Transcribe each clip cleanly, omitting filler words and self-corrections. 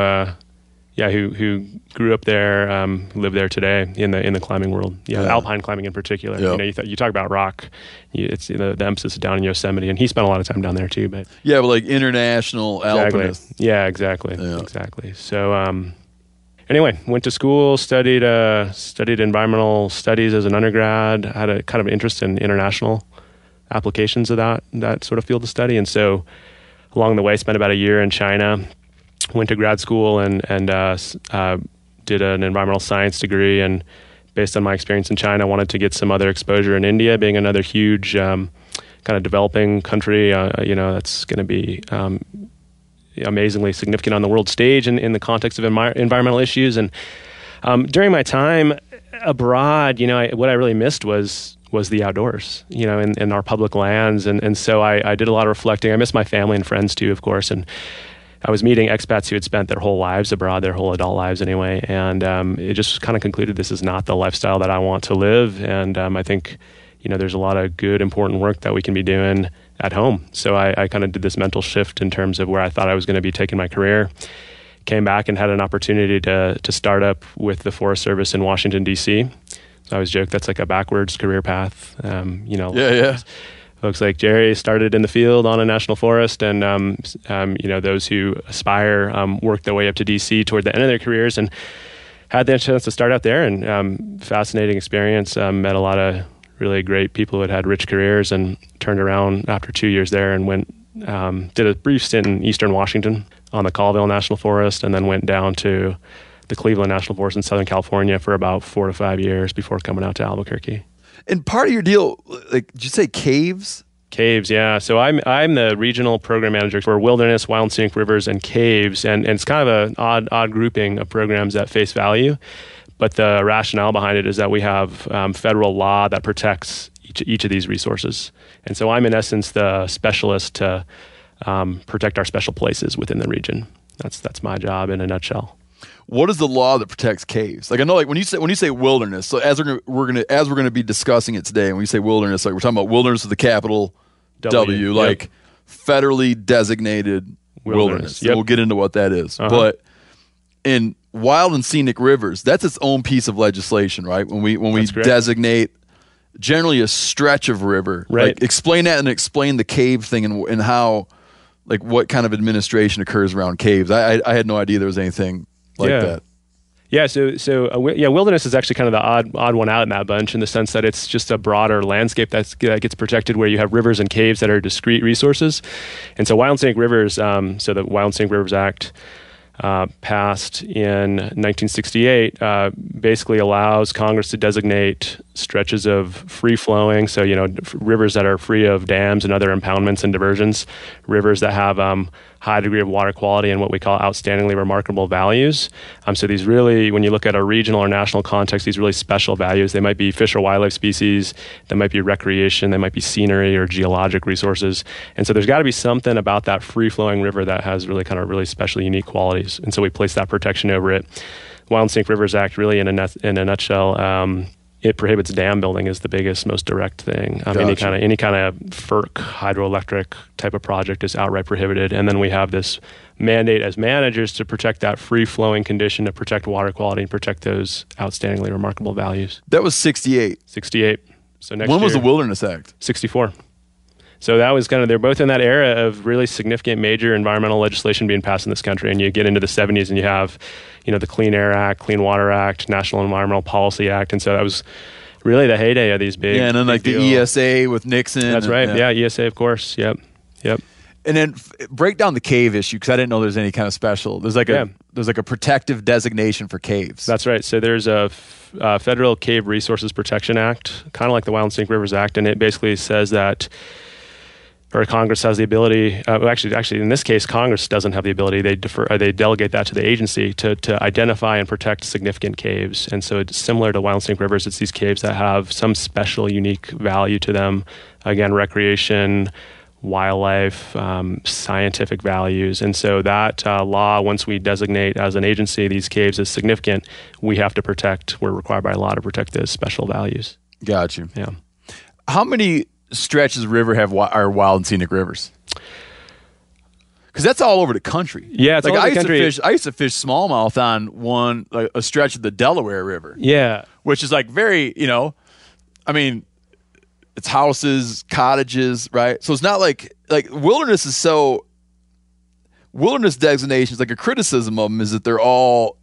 who grew up there, live there today in the climbing world. Yeah, alpine climbing in particular. Yep. You know, you talk about rock. It's the emphasis down in Yosemite, and he spent a lot of time down there too. But yeah, but like international alpinists. Yeah, exactly. So anyway, went to school, studied environmental studies as an undergrad. Had a kind of interest in international applications of that sort of field of study, and so along the way, spent about a year in China. Went to grad school and did an environmental science degree, and based on my experience in China, wanted to get some other exposure in India, being another huge kind of developing country. That's going to be amazingly significant on the world stage in the context of environmental issues. And during my time abroad, what I really missed was the outdoors, in our public lands, and so I did a lot of reflecting. I missed my family and friends too, of course, and I was meeting expats who had spent their whole lives abroad, their whole adult lives anyway, and it just kind of concluded this is not the lifestyle that I want to live, and I think, there's a lot of good, important work that we can be doing at home. So I kind of did this mental shift in terms of where I thought I was going to be taking my career. Came back and had an opportunity to start up with the Forest Service in Washington, D.C. So I always joke that's like a backwards career path, Yeah. Folks like Jerry started in the field on a national forest, and those who aspire work their way up to DC toward the end of their careers, and had the chance to start out there, and fascinating experience. Met a lot of really great people who had rich careers, and turned around after 2 years there and went did a brief stint in eastern Washington on the Colville National Forest, and then went down to the Cleveland National Forest in Southern California for about 4 to 5 years before coming out to Albuquerque. And part of your deal, like, did you say caves? Caves, yeah. So I'm the regional program manager for wilderness, wild and scenic rivers, and caves. And it's kind of an odd grouping of programs at face value. But the rationale behind it is that we have federal law that protects each of these resources. And so I'm, in essence, the specialist to protect our special places within the region. That's my job in a nutshell. What is the law that protects caves? Like, I know, like when you say wilderness, so as we're gonna be discussing it today, and when you say wilderness, like we're talking about wilderness with a capital W, like federally designated wilderness. Yep. We'll get into what that is. Uh-huh. But in wild and scenic rivers, that's its own piece of legislation, right? When we designate generally a stretch of river, right? Like, explain that and explain the cave thing and how, like, what kind of administration occurs around caves. I had no idea there was anything like that. Yeah. So wilderness is actually kind of the odd one out in that bunch, in the sense that it's just a broader landscape that gets protected, where you have rivers and caves that are discrete resources. And so wild and scenic rivers, so the Wild and Scenic Rivers Act passed in 1968 basically allows Congress to designate stretches of free-flowing, so rivers that are free of dams and other impoundments and diversions, rivers that have high degree of water quality and what we call outstandingly remarkable values. So these really, when you look at a regional or national context, these really special values, they might be fish or wildlife species, they might be recreation, they might be scenery or geologic resources. And so there's got to be something about that free-flowing river that has really kind of really special, unique qualities. And so we place that protection over it. Wild and Scenic Rivers Act, really in a nutshell, it prohibits dam building is the biggest, most direct thing. Gotcha. Any kind of FERC hydroelectric type of project is outright prohibited. And then we have this mandate as managers to protect that free-flowing condition, to protect water quality and protect those outstandingly remarkable values. That was 68. 68. So next year. When was the Wilderness Act? 64. So that was they're both in that era of really significant major environmental legislation being passed in this country. And you get into the 70s and you have, the Clean Air Act, Clean Water Act, National Environmental Policy Act. And so that was really the heyday of these big. Yeah, and then like the ESA with Nixon. That's right. Yeah, ESA, of course. Yep. And then break down the cave issue, because I didn't know there's any kind of special. There's like a protective designation for caves. That's right. So there's a Federal Cave Resources Protection Act, kind of like the Wild and Scenic Rivers Act. And it basically says that, or Congress has the ability, actually in this case, Congress doesn't have the ability, they delegate that to the agency to identify and protect significant caves. And so it's similar to Wild and Scenic Rivers, it's these caves that have some special, unique value to them. Again, recreation, wildlife, scientific values. And so that law, once we designate as an agency these caves as significant, we have to protect, we're required by law to protect those special values. Got you. Yeah. How many stretches of river are wild and scenic rivers? because that's all over the country. Yeah, it's like all over the country. I used to fish smallmouth on one, like, a stretch of the Delaware River. Yeah, which is like very, you know, I mean, it's houses, cottages, right? So it's not like wilderness is so. Wilderness designations, like a criticism of them, is that they're all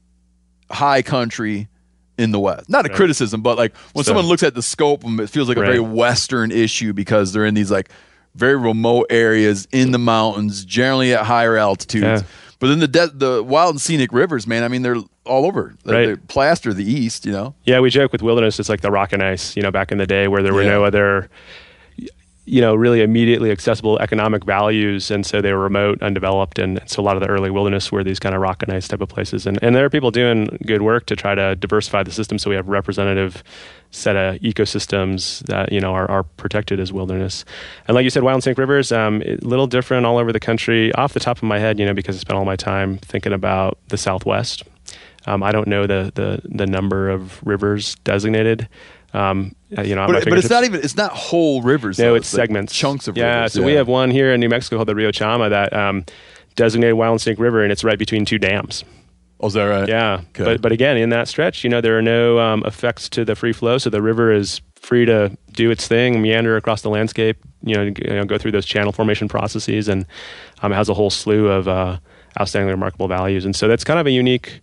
high country in the West. Not a criticism, but like when someone looks at the scope, it feels like a very Western issue because they're in these like very remote areas in the mountains, generally at higher altitudes. Yeah. But then the wild and scenic rivers, man, I mean, they're all over. They plaster the East, you know? Yeah, we joke with wilderness, it's like the rock and ice, you know, back in the day where there were no other, you know, really immediately accessible economic values. And so they were remote, undeveloped. And so a lot of the early wilderness were these kind of rock and ice type of places. And there are people doing good work to try to diversify the system. So we have a representative set of ecosystems that, you know, are protected as wilderness. And like you said, wild and scenic rivers, a little different all over the country. Off the top of my head, you know, because I spent all my time thinking about the Southwest. I don't know the number of rivers designated. You know, but it's not whole rivers. No, it's segments, like chunks of rivers. So we have one here in New Mexico called the Rio Chama that designated wild and scenic river, and it's right between two dams. Oh, is that right? Yeah. Okay. But again, in that stretch, you know, there are no effects to the free flow, so the river is free to do its thing, meander across the landscape. You know, go through those channel formation processes, and it has a whole slew of outstandingly remarkable values. And so that's kind of a unique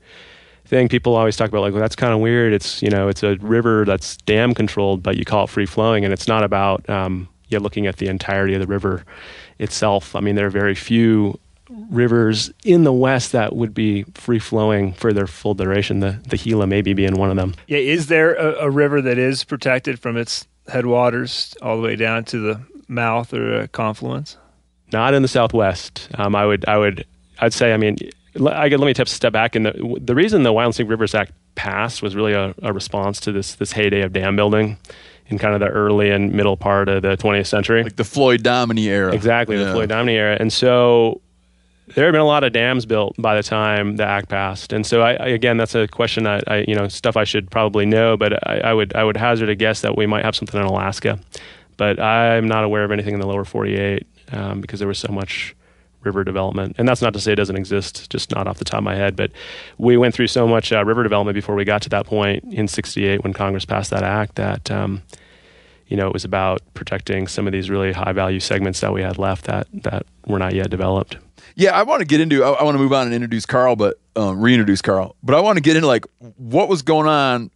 thing people always talk about, like, well, that's kind of weird. It's, you know, it's a river that's dam controlled, but you call it free flowing, and it's not about you're looking at the entirety of the river itself. I mean, there are very few rivers in the West that would be free flowing for their full duration. The Gila maybe being one of them. Yeah, is there a river that is protected from its headwaters all the way down to the mouth or a confluence? Not in the Southwest. I'd say. I mean, let me take a step back. And the reason the Wild and Scenic Rivers Act passed was really a response to this heyday of dam building in kind of the early and middle part of the 20th century. Like the Floyd Dominey era. Exactly, the Floyd Dominey era. And so there had been a lot of dams built by the time the act passed. And so, again, that's a question that, stuff I should probably know, but I would hazard a guess that we might have something in Alaska. But I'm not aware of anything in the lower 48 because there was so much river development. And that's not to say it doesn't exist, just not off the top of my head. But we went through so much river development before we got to that point in 1968 when Congress passed that act that, it was about protecting some of these really high value segments that we had left that were not yet developed. Yeah, I want to move on and introduce Carl, but reintroduce Carl. But I want to get into like what was going on,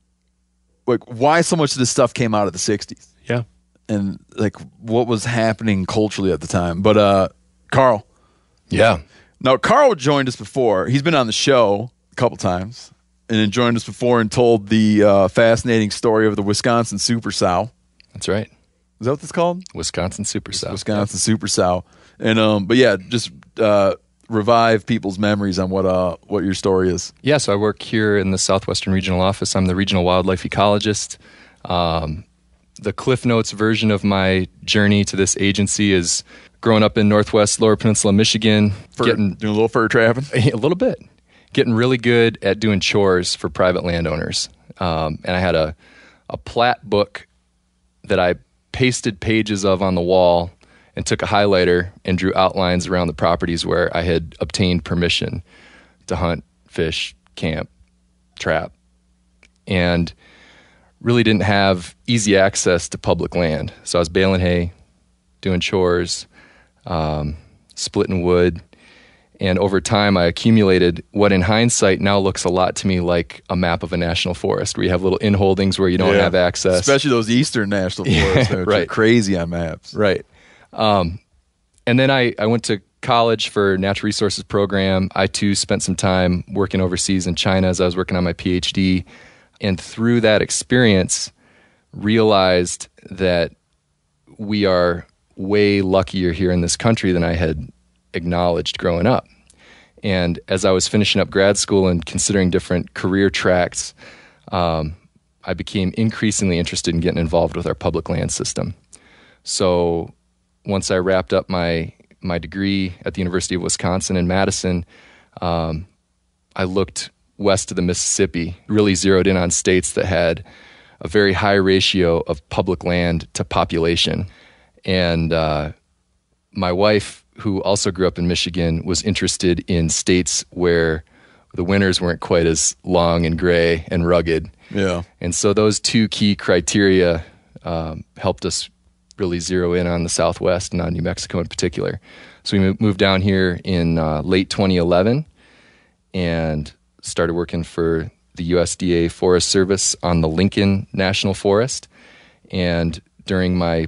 like why so much of this stuff came out of the 60s. Yeah. And like what was happening culturally at the time. But Carl. Yeah. Now, Carl joined us before. He's been on the show a couple times and joined us before and told the fascinating story of the Wisconsin Super Sow. That's right. Is that what it's called? Wisconsin Super Sow. Wisconsin Super Sow. And, but yeah, just revive people's memories on what your story is. Yeah, so I work here in the Southwestern Regional Office. I'm the Regional Wildlife Ecologist. The Cliff Notes version of my journey to this agency is growing up in Northwest Lower Peninsula, Michigan, doing a little fur trapping, a little bit, getting really good at doing chores for private landowners. And I had a plat book that I pasted pages of on the wall and took a highlighter and drew outlines around the properties where I had obtained permission to hunt, fish, camp, trap, and really didn't have easy access to public land. So I was baling hay, doing chores, splitting wood, and over time I accumulated what in hindsight now looks a lot to me like a map of a national forest where you have little inholdings where you don't have access. Especially those eastern national forests, which are crazy on maps. Right. And then I went to college for natural resources program. I too spent some time working overseas in China as I was working on my PhD, and through that experience realized that we are way luckier here in this country than I had acknowledged growing up. And as I was finishing up grad school and considering different career tracks, I became increasingly interested in getting involved with our public land system. So once I wrapped up my degree at the University of Wisconsin in Madison, I looked west of the Mississippi, really zeroed in on states that had a very high ratio of public land to population. And my wife, who also grew up in Michigan, was interested in states where the winters weren't quite as long and gray and rugged. Yeah. And so those two key criteria helped us really zero in on the Southwest and on New Mexico in particular. So we moved down here in late 2011 and started working for the USDA Forest Service on the Lincoln National Forest. And during my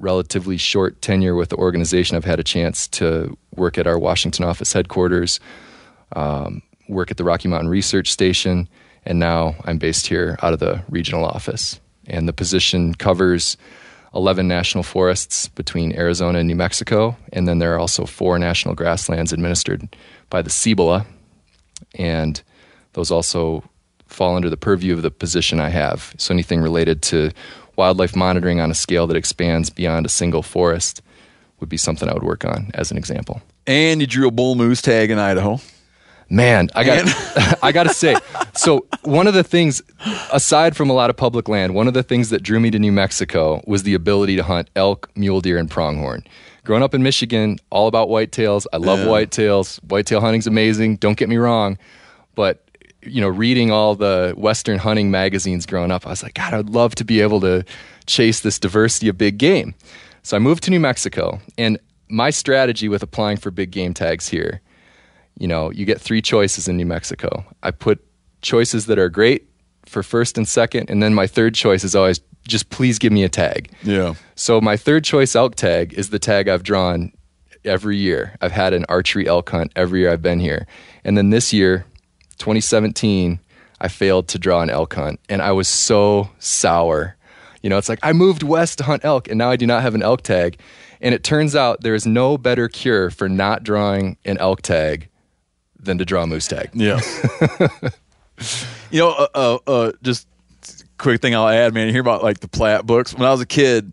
relatively short tenure with the organization, I've had a chance to work at our Washington office headquarters, work at the Rocky Mountain Research Station, and now I'm based here out of the regional office. And the position covers 11 national forests between Arizona and New Mexico, and then there are also 4 national grasslands administered by the CBLA, and those also fall under the purview of the position I have. So anything related to wildlife monitoring on a scale that expands beyond a single forest would be something I would work on, as an example. And you drew a bull moose tag in Idaho. Man, I got to say, so one of the things, aside from a lot of public land, one of the things that drew me to New Mexico was the ability to hunt elk, mule deer, and pronghorn. Growing up in Michigan, all about whitetails. I love whitetails. Whitetail hunting's amazing. Don't get me wrong. But, you know, reading all the Western hunting magazines growing up, I was like, God, I'd love to be able to chase this diversity of big game. So I moved to New Mexico, and my strategy with applying for big game tags here, you know, you get 3 choices in New Mexico. I put choices that are great for first and second, and then my third choice is always, just please give me a tag. Yeah. So my third choice elk tag is the tag I've drawn every year. I've had an archery elk hunt every year I've been here. And then this year, 2017, I failed to draw an elk hunt, and I was so sour. You know, it's like, I moved west to hunt elk, and now I do not have an elk tag. And it turns out there is no better cure for not drawing an elk tag than to draw a moose tag. Yeah. You know, just quick thing I'll add, man. You hear about, like, the plat books. When I was a kid,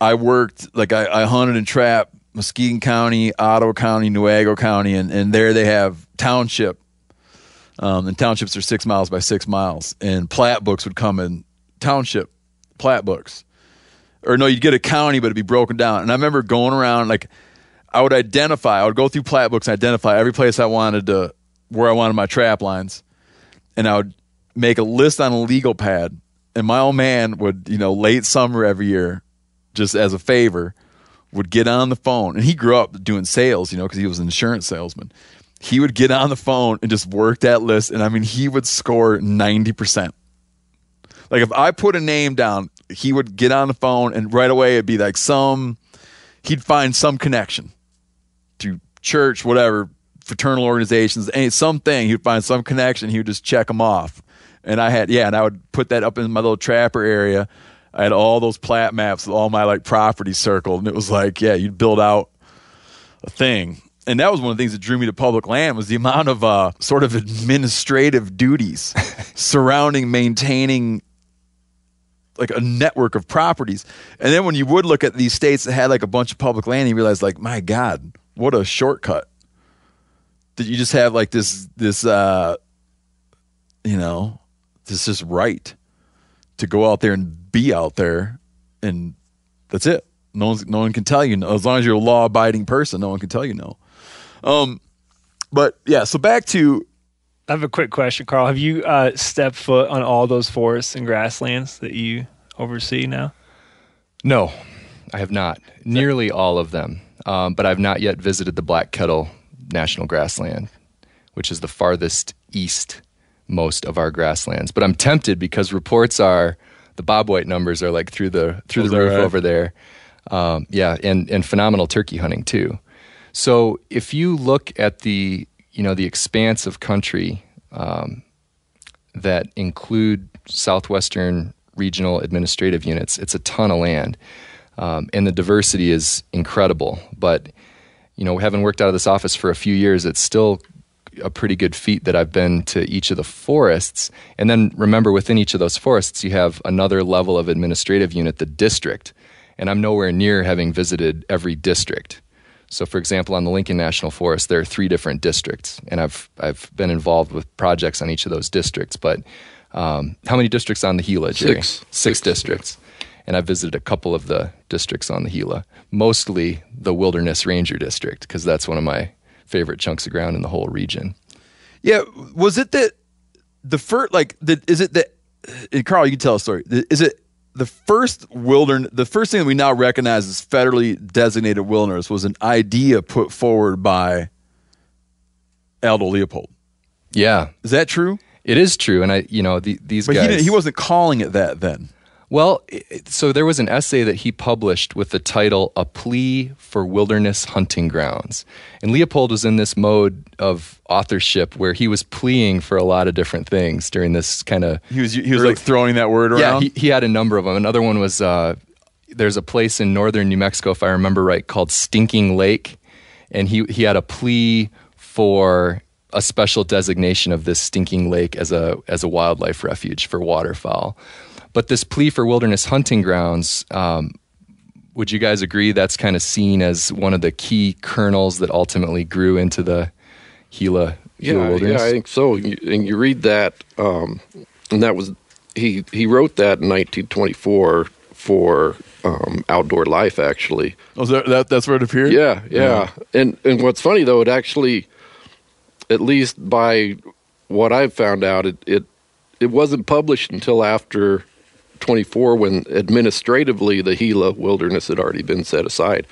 I worked, like, I hunted and trapped Muskegon County, Otto County, Nueago County, and there they have township. And townships are 6 miles by 6 miles, and plat books would come in township plat books. Or no, you'd get a county, but it'd be broken down. And I remember going around, like, I would go through plat books and identify every place where I wanted my trap lines. And I would make a list on a legal pad. And my old man would, you know, late summer every year, just as a favor, would get on the phone. And he grew up doing sales, you know, because he was an insurance salesman. He would get on the phone and just work that list. And, I mean, he would score 90%. Like, if I put a name down, he would get on the phone, and right away it'd be like he'd find some connection to church, whatever, fraternal organizations, something. He'd find some connection. He would just check them off. And I would put that up in my little trapper area. I had all those plat maps with all my, like, property circled. And it was like, yeah, you'd build out a thing. And that was one of the things that drew me to public land, was the amount of sort of administrative duties surrounding maintaining, like, a network of properties. And then when you would look at these states that had, like, a bunch of public land, you realize, like, my God, what a shortcut. That you just have, like, this just right to go out there and be out there, and that's it. No one can tell you no. As long as you're a law-abiding person, no one can tell you no. But yeah, so back to... I have a quick question, Carl. Have you stepped foot on all those forests and grasslands that you oversee now? No, I have not. Nearly all of them. But I've not yet visited the Black Kettle National Grassland, which is the farthest east most of our grasslands. But I'm tempted because reports are... The Bob White numbers are, like, through the roof over there. And phenomenal turkey hunting, too. So if you look at the... you know, the expanse of country that include Southwestern Regional Administrative Units, it's a ton of land. And the diversity is incredible. But, you know, having worked out of this office for a few years, it's still a pretty good feat that I've been to each of the forests. And then remember, within each of those forests, you have another level of administrative unit, the district. And I'm nowhere near having visited every district. So, for example, on the Lincoln National Forest, there are 3 different districts, and I've been involved with projects on each of those districts. But how many districts on the Gila, Jerry? 6 districts, and I've visited a couple of the districts on the Gila, mostly the Wilderness Ranger District, because that's one of my favorite chunks of ground in the whole region. Yeah, was it that the first, like, is it that, Carl, you can tell a story. Is it the first thing that we now recognize as federally designated wilderness was an idea put forward by Aldo Leopold? Yeah. Is that true? It is true, and these guys. But he wasn't calling it that then. Well, so there was an essay that he published with the title, A Plea for Wilderness Hunting Grounds. And Leopold was in this mode of authorship where he was pleading for a lot of different things during this kind of... He was like throwing that word around? Yeah, he had a number of them. Another one was, there's a place in northern New Mexico, if I remember right, called Stinking Lake. And he had a plea for a special designation of this Stinking Lake as a wildlife refuge for waterfowl. But this plea for wilderness hunting grounds, would you guys agree that's kind of seen as one of the key kernels that ultimately grew into the Gila wilderness? Yeah, I think so. And you read that, and that was he wrote that in 1924 for Outdoor Life, actually. Oh, that's where it appeared? Yeah. And what's funny, though, it actually, at least by what I've found out, it wasn't published until after 24, when administratively the Gila wilderness had already been set aside.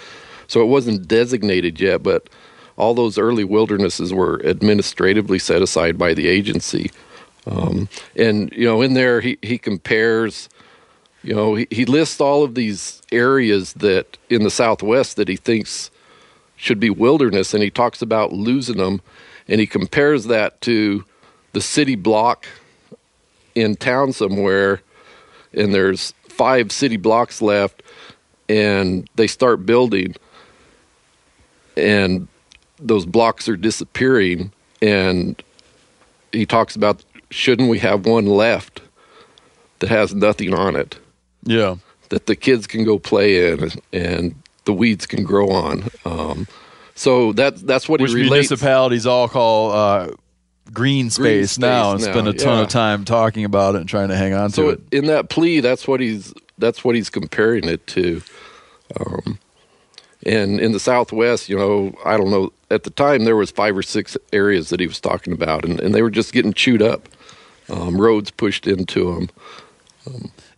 So it wasn't designated yet, but all those early wildernesses were administratively set aside by the agency. And, in there he compares, he lists all of these areas that in the Southwest that he thinks should be wilderness, and he talks about losing them, and he compares that to the city block in town somewhere, and there's 5 city blocks left, and they start building, and those blocks are disappearing, and he talks about, shouldn't we have one left that has nothing on it? Yeah. That the kids can go play in, and the weeds can grow on. So that's what he relates. Which municipalities all call... green space now, and spend a ton of time talking about it and trying to hang on to it. So in that plea, that's what he's comparing it to. And in the Southwest, I don't know, at the time there was 5 or 6 areas that he was talking about, and they were just getting chewed up, roads pushed into them.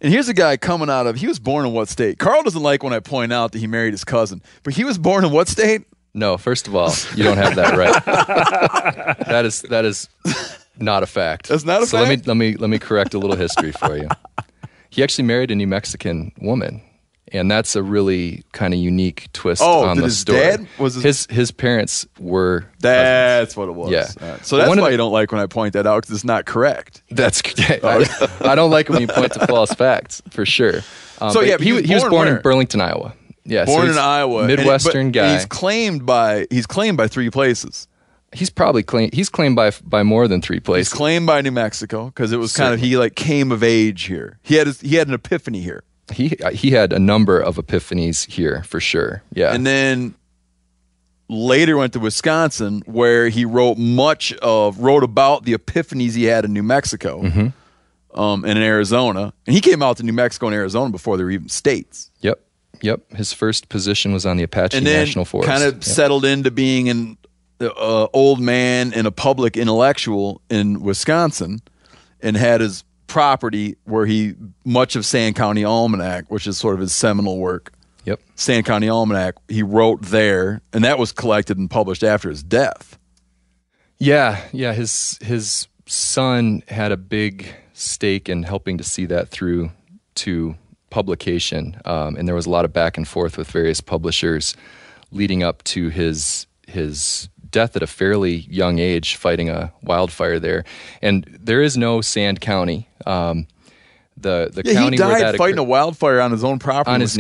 And here's a guy coming out of, he was born in what state? Carl doesn't like when I point out that he married his cousin, but he was born in what state? No, first of all, you don't have that right. That is not a fact. That's not a fact. So let me correct a little history for you. He actually married a New Mexican woman, and that's a really kind of unique twist on the story. Dad was his parents were That's cousins. What it was. Yeah. Right. So that's why you don't like when I point that out, because it's not correct. That's I don't like it when you point to false facts, for sure. He was born in Burlington, Iowa. Yeah, born in Iowa, Midwestern guy. He's claimed by 3 places. He's claimed by more than 3 places. He's claimed by New Mexico because it was he like came of age here. He had an epiphany here. He had a number of epiphanies here for sure. Yeah, and then later went to Wisconsin where he wrote about the epiphanies he had in New Mexico. Mm-hmm. And in Arizona, and he came out to New Mexico and Arizona before there were even states. Yep, his first position was on the Apache-Sitgreaves National Forest. And then settled into being an old man and a public intellectual in Wisconsin, and had his property where much of Sand County Almanac, which is sort of his seminal work. Yep. Sand County Almanac, he wrote there, and that was collected and published after his death. Yeah, his son had a big stake in helping to see that through to publication, and there was a lot of back and forth with various publishers leading up to his death at a fairly young age, fighting a wildfire there. And there is no Sand County. The county he died where that fighting a wildfire on his own property, on his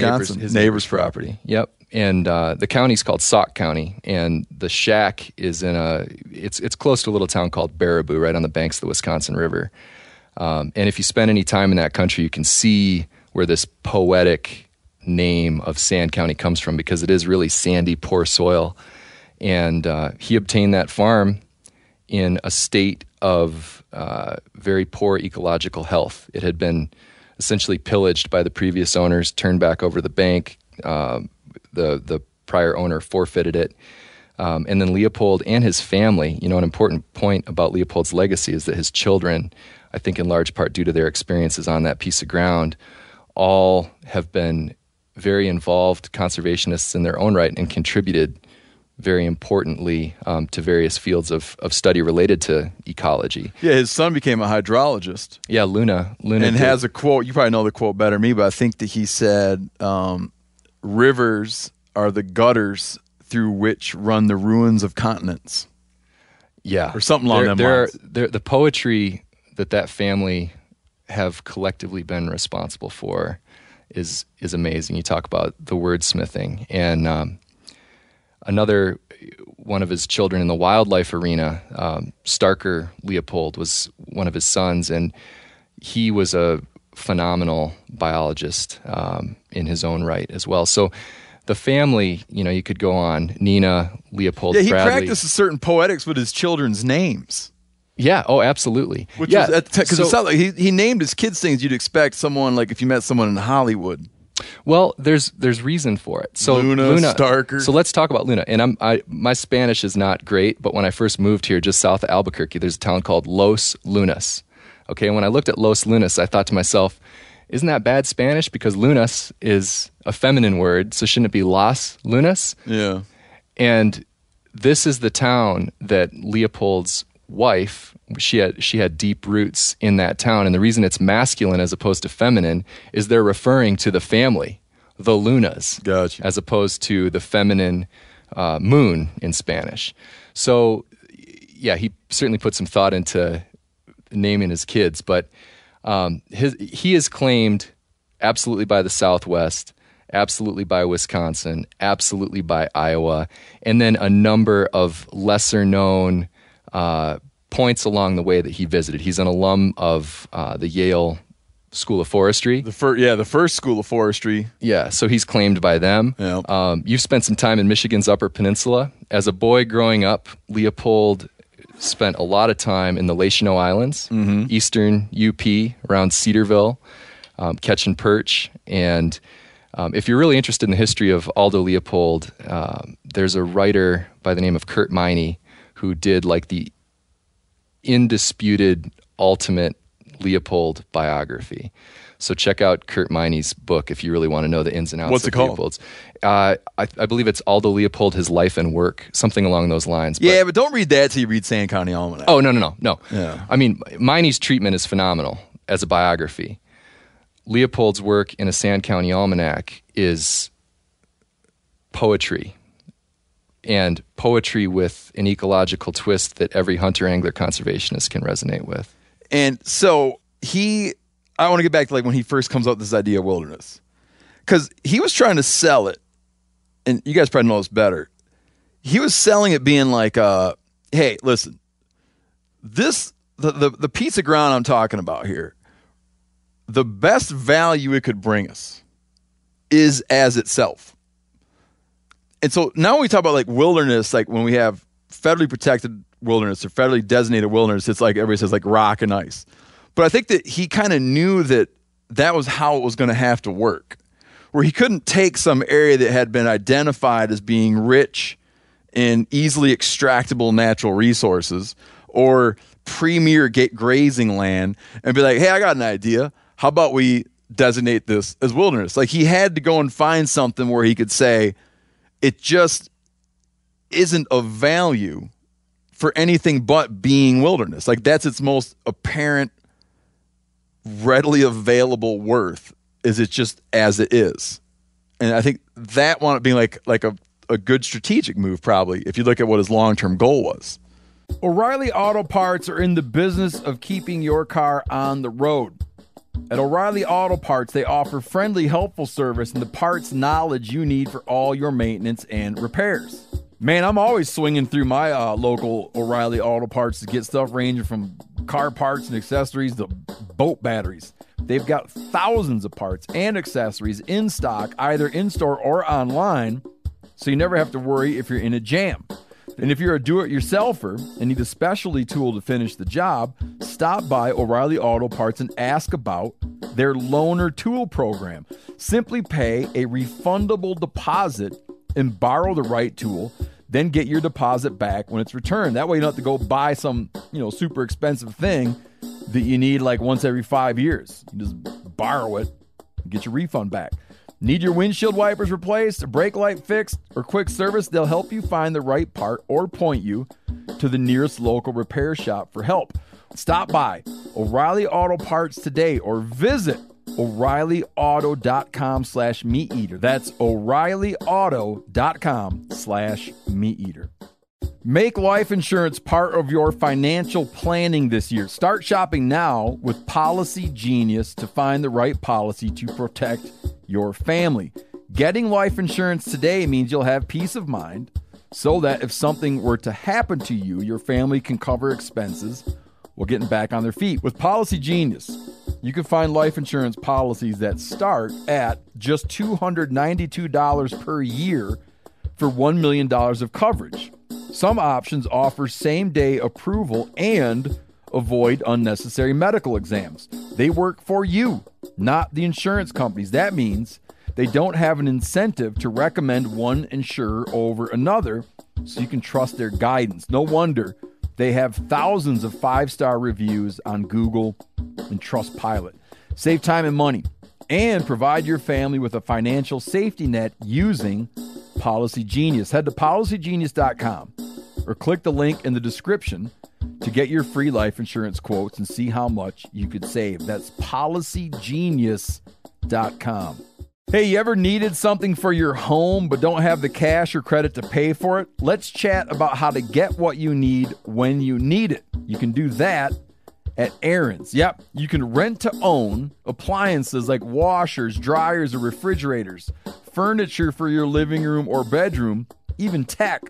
neighbor's property. Yep, and the county's called Sauk County, and the shack is it's close to a little town called Baraboo, right on the banks of the Wisconsin River. And if you spend any time in that country, you can see where this poetic name of Sand County comes from, because it is really sandy, poor soil. And he obtained that farm in a state of very poor ecological health. It had been essentially pillaged by the previous owners, turned back over the bank, the prior owner forfeited it. And then Leopold and his family, you know, an important point about Leopold's legacy is that his children, I think in large part due to their experiences on that piece of ground, all have been very involved conservationists in their own right and contributed very importantly to various fields of study related to ecology. Yeah, his son became a hydrologist. Yeah, Luna. And has a quote, you probably know the quote better than me, but I think that he said, rivers are the gutters through which run the ruins of continents. Yeah. Or something along that lines. The poetry that family have collectively been responsible for is amazing. You talk about the wordsmithing. And another one of his children in the wildlife arena, Starker Leopold, was one of his sons, and he was a phenomenal biologist in his own right as well. So the family, you know, you could go on. Nina, Leopold, Bradley. Yeah, he practices certain poetics with his children's names. Yeah, oh, absolutely. Which yeah, because it sounds like he named his kids things you'd expect someone, like if you met someone in Hollywood. Well, there's reason for it. So Luna, Starker. So let's talk about Luna. And my Spanish is not great, but when I first moved here, just south of Albuquerque, there's a town called Los Lunas. Okay, and when I looked at Los Lunas, I thought to myself, isn't that bad Spanish? Because Lunas is a feminine word, so shouldn't it be Las Lunas? Yeah. And this is the town that Leopold's wife, she had deep roots in that town, and the reason it's masculine as opposed to feminine is they're referring to the family, the Lunas. Gotcha. As opposed to the feminine moon in Spanish. So yeah, he certainly put some thought into naming his kids, but he is claimed absolutely by the Southwest, absolutely by Wisconsin, absolutely by Iowa, and then a number of lesser known points along the way that he visited. He's an alum of the Yale School of Forestry. The first School of Forestry. Yeah, so he's claimed by them. Yeah. You've spent some time in Michigan's Upper Peninsula. As a boy growing up, Leopold spent a lot of time in the Lachino Islands, mm-hmm. Eastern UP, around Cedarville, catching perch. And if you're really interested in the history of Aldo Leopold, there's a writer by the name of Kurt Miney who did like the indisputed ultimate Leopold biography. So check out Kurt Miney's book if you really want to know the ins and outs of Leopold's. I believe it's Aldo Leopold, His Life and Work, something along those lines. But, yeah, but don't read that till you read Sand County Almanac. Oh, no. Yeah. I mean, Miney's treatment is phenomenal as a biography. Leopold's work in a Sand County Almanac is poetry, and poetry with an ecological twist that every hunter-angler conservationist can resonate with. And so I want to get back to like when he first comes up with this idea of wilderness, because he was trying to sell it, and you guys probably know this better. He was selling it being like, hey, listen, this the piece of ground I'm talking about here, the best value it could bring us is as itself. And so now when we talk about like wilderness, like when we have federally protected wilderness or federally designated wilderness, it's like everybody says like rock and ice. But I think that he kind of knew that was how it was going to have to work, where he couldn't take some area that had been identified as being rich in easily extractable natural resources or premier grazing land and be like, hey, I got an idea. How about we designate this as wilderness? Like he had to go and find something where he could say, it just isn't of value for anything but being wilderness. Like that's its most apparent, readily available worth is it just as it is. And I think that wound up being like a good strategic move probably if you look at what his long-term goal was. O'Reilly Auto Parts are in the business of keeping your car on the road. At O'Reilly Auto Parts, they offer friendly, helpful service and the parts knowledge you need for all your maintenance and repairs. Man, I'm always swinging through my local O'Reilly Auto Parts to get stuff ranging from car parts and accessories to boat batteries. They've got thousands of parts and accessories in stock, either in-store or online, so you never have to worry if you're in a jam. And if you're a do-it-yourselfer and need a specialty tool to finish the job, stop by O'Reilly Auto Parts and ask about their loaner tool program. Simply pay a refundable deposit and borrow the right tool, then get your deposit back when it's returned. That way you don't have to go buy some, super expensive thing that you need like once every 5 years. You just borrow it and get your refund back. Need your windshield wipers replaced, a brake light fixed, or quick service? They'll help you find the right part or point you to the nearest local repair shop for help. Stop by O'Reilly Auto Parts today or visit O'ReillyAuto.com/meateater. That's O'ReillyAuto.com/meateater. Make life insurance part of your financial planning this year. Start shopping now with Policy Genius to find the right policy to protect your family. Getting life insurance today means you'll have peace of mind so that if something were to happen to you, your family can cover expenses while getting back on their feet. With Policy Genius, you can find life insurance policies that start at just $292 per year for $1 million of coverage. Some options offer same-day approval and avoid unnecessary medical exams. They work for you, not the insurance companies. That means they don't have an incentive to recommend one insurer over another, so you can trust their guidance. No wonder they have thousands of five-star reviews on Google and Trustpilot. Save time and money and provide your family with a financial safety net using Policy Genius. Head to PolicyGenius.com or click the link in the description to get your free life insurance quotes and see how much you could save. That's PolicyGenius.com. Hey, you ever needed something for your home but don't have the cash or credit to pay for it? Let's chat about how to get what you need when you need it. You can do that at Aaron's. Yep, you can rent to own appliances like washers, dryers, or refrigerators, furniture for your living room or bedroom, even tech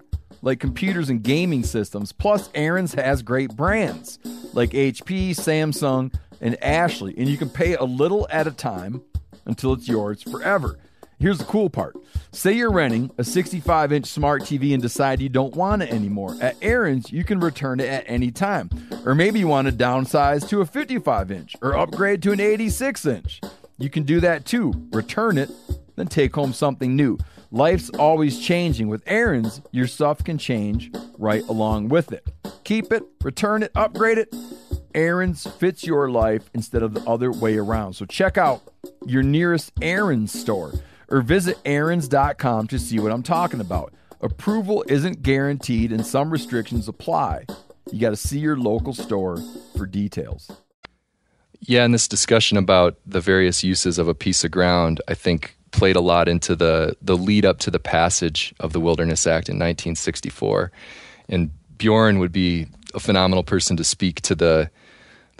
like computers and gaming systems. Plus, Aaron's has great brands like HP, Samsung, and Ashley, and you can pay a little at a time until it's yours forever. Here's the cool part. Say you're renting a 65-inch smart TV and decide you don't want it anymore. At Aaron's, you can return it at any time. Or maybe you want to downsize to a 55-inch or upgrade to an 86-inch. You can do that too. Return it, then take home something new. Life's always changing. With Aaron's, your stuff can change right along with it. Keep it, return it, upgrade it. Aaron's fits your life instead of the other way around. So check out your nearest Aaron's store or visit aarons.com to see what I'm talking about. Approval isn't guaranteed and some restrictions apply. You got to see your local store for details. Yeah, and this discussion about the various uses of a piece of ground, I think, played a lot into the lead up to the passage of the Wilderness Act in 1964. And Bjorn would be a phenomenal person to speak to the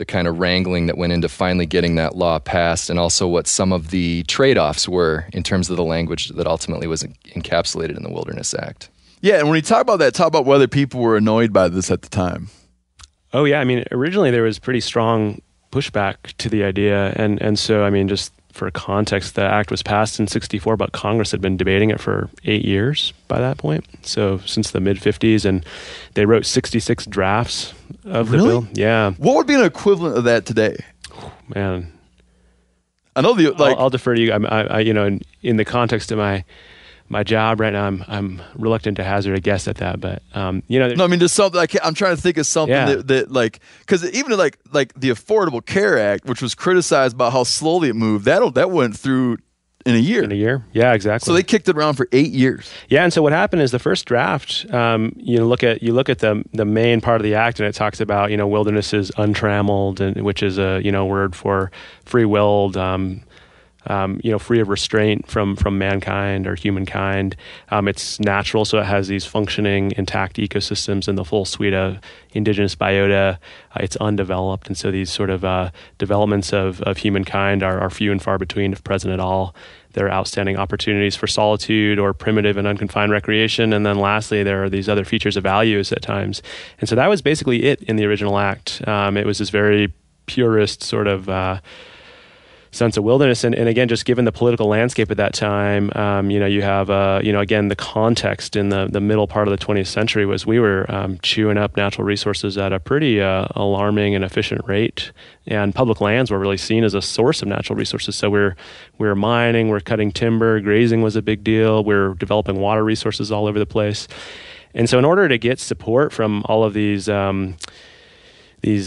kind of wrangling that went into finally getting that law passed, and also what some of the trade-offs were in terms of the language that ultimately was encapsulated in the Wilderness Act. Yeah, and when you talk about that, talk about whether people were annoyed by this at the time. Oh, yeah. I mean, originally there was pretty strong pushback to the idea. And so, I mean, just for context, the act was passed in 64, but Congress had been debating it for 8 years by that point. So since the mid-'50s, and they wrote 66 drafts of the bill. Yeah. What would be an equivalent of that today? Oh, man, I know the like. I'll defer to you. I in the context of my job right now, I'm reluctant to hazard a guess at that, but no, I mean, there's something I'm trying to think of something that like, because even like the Affordable Care Act, which was criticized by how slowly it moved, that went through in a year. Yeah, exactly. So they kicked it around for 8 years. Yeah, and so what happened is the first draft, you look at the main part of the act, and it talks about wilderness is untrammeled, and which is a word for free-willed. Free of restraint from mankind or humankind. It's natural, so it has these functioning, intact ecosystems and the full suite of indigenous biota. It's undeveloped, and so these sort of developments of humankind are few and far between, if present at all. There are outstanding opportunities for solitude or primitive and unconfined recreation. And then lastly, there are these other features of values at times. And so that was basically it in the original act. It was this very purist sort of sense of wilderness. And again, just given the political landscape at that time, you have, again, the context in the middle part of the 20th century was we were chewing up natural resources at a pretty alarming and efficient rate. And public lands were really seen as a source of natural resources. So we're mining, we're cutting timber, grazing was a big deal. We're developing water resources all over the place. And so in order to get support from all of these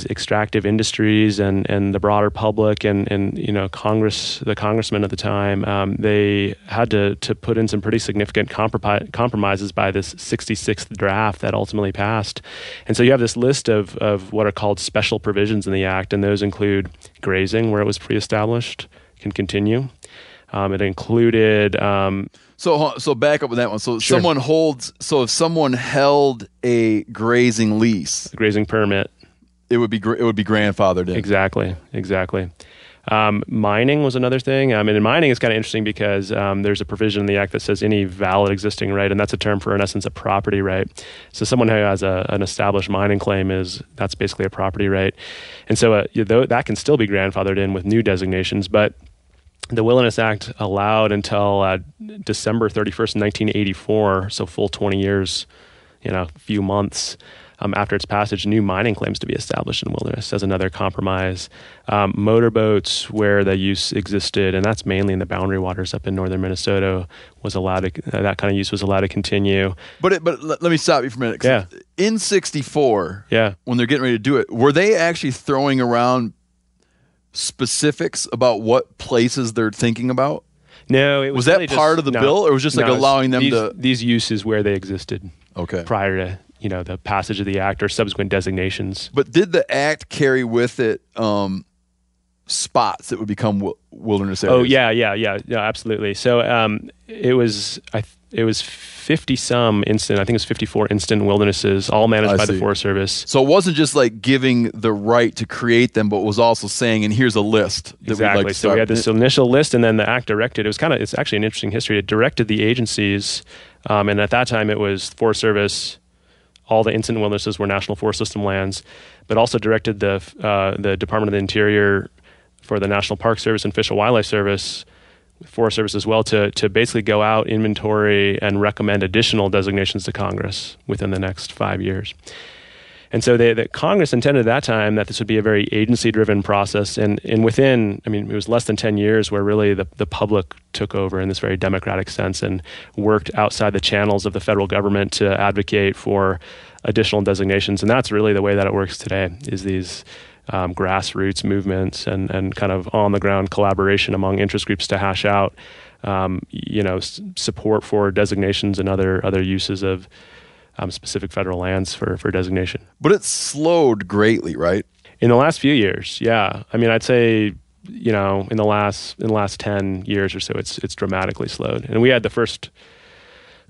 extractive industries and the broader public and Congress, the congressmen at the time, they had to put in some pretty significant compromises by this 66th draft that ultimately passed. And so you have this list of what are called special provisions in the act, and those include grazing, where it was pre-established, can continue. It included... So back up with that one. So sure. If someone held a grazing lease... A grazing permit. It would be grandfathered in. Exactly. Mining was another thing. I mean, in mining, it's kind of interesting because there's a provision in the act that says any valid existing right, and that's a term for, in essence, a property right. So someone who has an established mining claim that's basically a property right. And so that can still be grandfathered in with new designations, but the Wilderness Act allowed until December 31st, 1984, so full 20 years, a few months, after its passage, new mining claims to be established in wilderness as another compromise. Motorboats, where the use existed, and that's mainly in the Boundary Waters up in northern Minnesota, was allowed to, that kind of use was allowed to continue. But let me stop you for a minute. Yeah. In 64, when they're getting ready to do it, were they actually throwing around specifics about what places they're thinking about? No, it was that really part of the bill, or was just allowing them to these uses where they existed? Okay, prior to the passage of the act or subsequent designations. But did the act carry with it spots that would become wilderness areas? Oh yeah, no, absolutely. So it was 50-some instant, I think it was 54 instant wildernesses, all managed by the Forest Service. So it wasn't just like giving the right to create them, but it was also saying, and here's a list. That exactly. We'd like to start. So we had this initial list, and then the act directed, it's actually an interesting history. It directed the agencies, and at that time it was Forest Service, all the instant wildernesses were National Forest System lands, but also directed the Department of the Interior for the National Park Service and Fish and Wildlife Service, Forest Service as well, to basically go out, inventory, and recommend additional designations to Congress within the next 5 years. And so Congress intended at that time that this would be a very agency-driven process. And within, it was less than 10 years where really the public took over in this very democratic sense and worked outside the channels of the federal government to advocate for additional designations. And that's really the way that it works today, is these grassroots movements and kind of on-the-ground collaboration among interest groups to hash out, support for designations and other uses of specific federal lands for designation. But it's slowed greatly, right? In the last few years, yeah. I'd say, in the last 10 years or so, it's dramatically slowed. And we had the first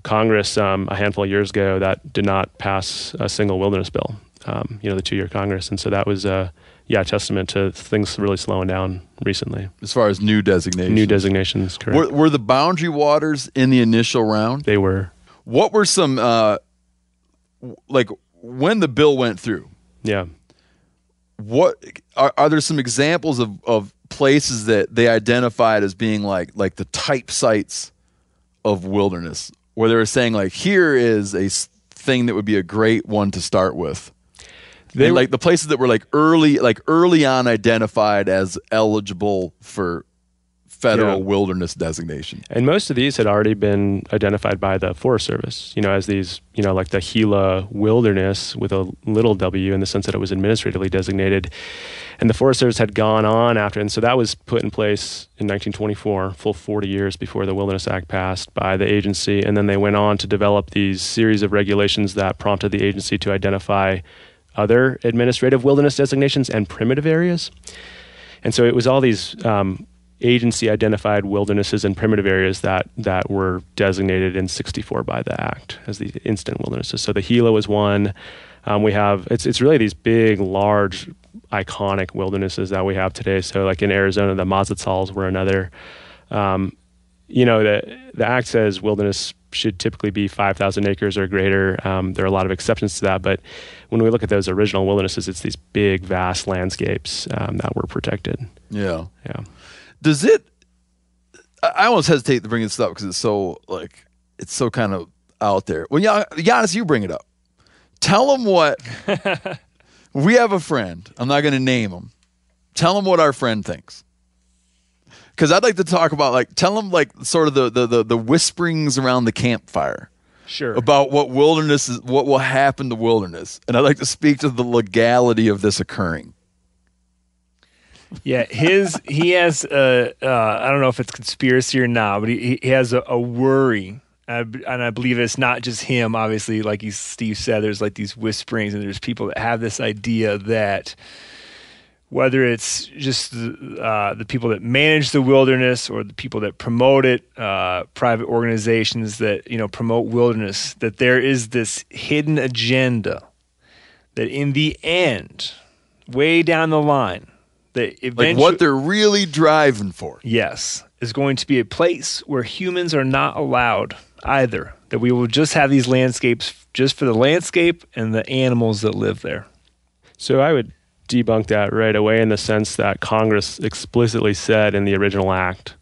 Congress a handful of years ago that did not pass a single wilderness bill, the 2-year Congress. And so that was... testament to things really slowing down recently. As far as new designations. New designations, correct. Were the Boundary Waters in the initial round? They were. What were some, when the bill went through? Yeah. What are there some examples of places that they identified as being like the type sites of wilderness, where they were saying here is a thing that would be a great one to start with? They the places that were early on identified as eligible for federal wilderness designation. And most of these had already been identified by the Forest Service, as these, the Gila wilderness with a little W in the sense that it was administratively designated. And the Forest Service had gone on after, and so that was put in place in 1924, full 40 years before the Wilderness Act passed by the agency. And then they went on to develop these series of regulations that prompted the agency to identify other administrative wilderness designations and primitive areas. And so it was all these agency-identified wildernesses and primitive areas that were designated in 64 by the Act as the instant wildernesses. So the Gila was one. We have, it's really these big, large, iconic wildernesses that we have today. So like in Arizona, the Mazatzals were another. The Act says wilderness should typically be 5,000 acres or greater. There are a lot of exceptions to that, but when we look at those original wildernesses, it's these big, vast landscapes that were protected. Yeah. Does it, I almost hesitate to bring this up because it's so, like, it's so kind of out there. Well, Giannis, you bring it up. Tell them what, we have a friend. I'm not going to name him. Tell him what our friend thinks. Because I'd like to talk about, like, tell him, like, sort of the whisperings around the campfire. Sure. About what wilderness is, what will happen to wilderness. And I'd like to speak to the legality of this occurring. Yeah, he has I don't know if it's conspiracy or not, but he has a worry, and I believe it's not just him. Obviously, like Steve said, there's like these whisperings, and there's people that have this idea that whether it's just the people that manage the wilderness or the people that promote it, private organizations that, you know, promote wilderness, that there is this hidden agenda that in the end, way down the line, like what they're really driving for. Yes. Is going to be a place where humans are not allowed either. That we will just have these landscapes just for the landscape and the animals that live there. So I would debunk that right away in the sense that Congress explicitly said in the original act,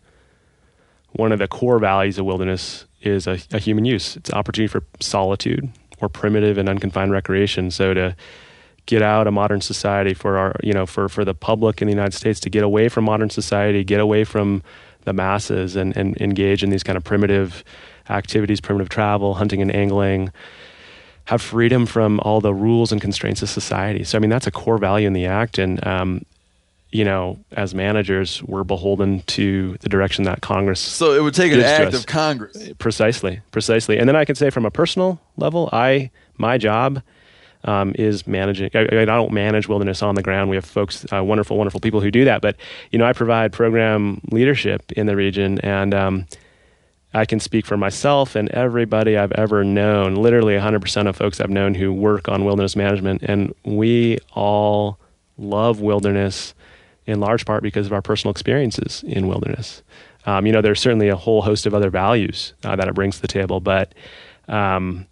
one of the core values of wilderness is a human use. It's an opportunity for solitude or primitive and unconfined recreation. So to get out of modern society for our, you know, for the public in the United States to get away from modern society, get away from the masses and engage in these kind of primitive activities, primitive travel, hunting and angling, have freedom from all the rules and constraints of society. So, I mean, that's a core value in the act. And, you know, as managers, we're beholden to the direction that Congress. So it would take an act of Congress. Precisely. And then I can say from a personal level, my job is managing. I don't manage wilderness on the ground. We have folks, wonderful people who do that. But, you know, I provide program leadership in the region, and I can speak for myself and everybody I've ever known, literally 100% of folks I've known who work on wilderness management. And we all love wilderness in large part because of our personal experiences in wilderness. You know, there's certainly a whole host of other values that it brings to the table, but, and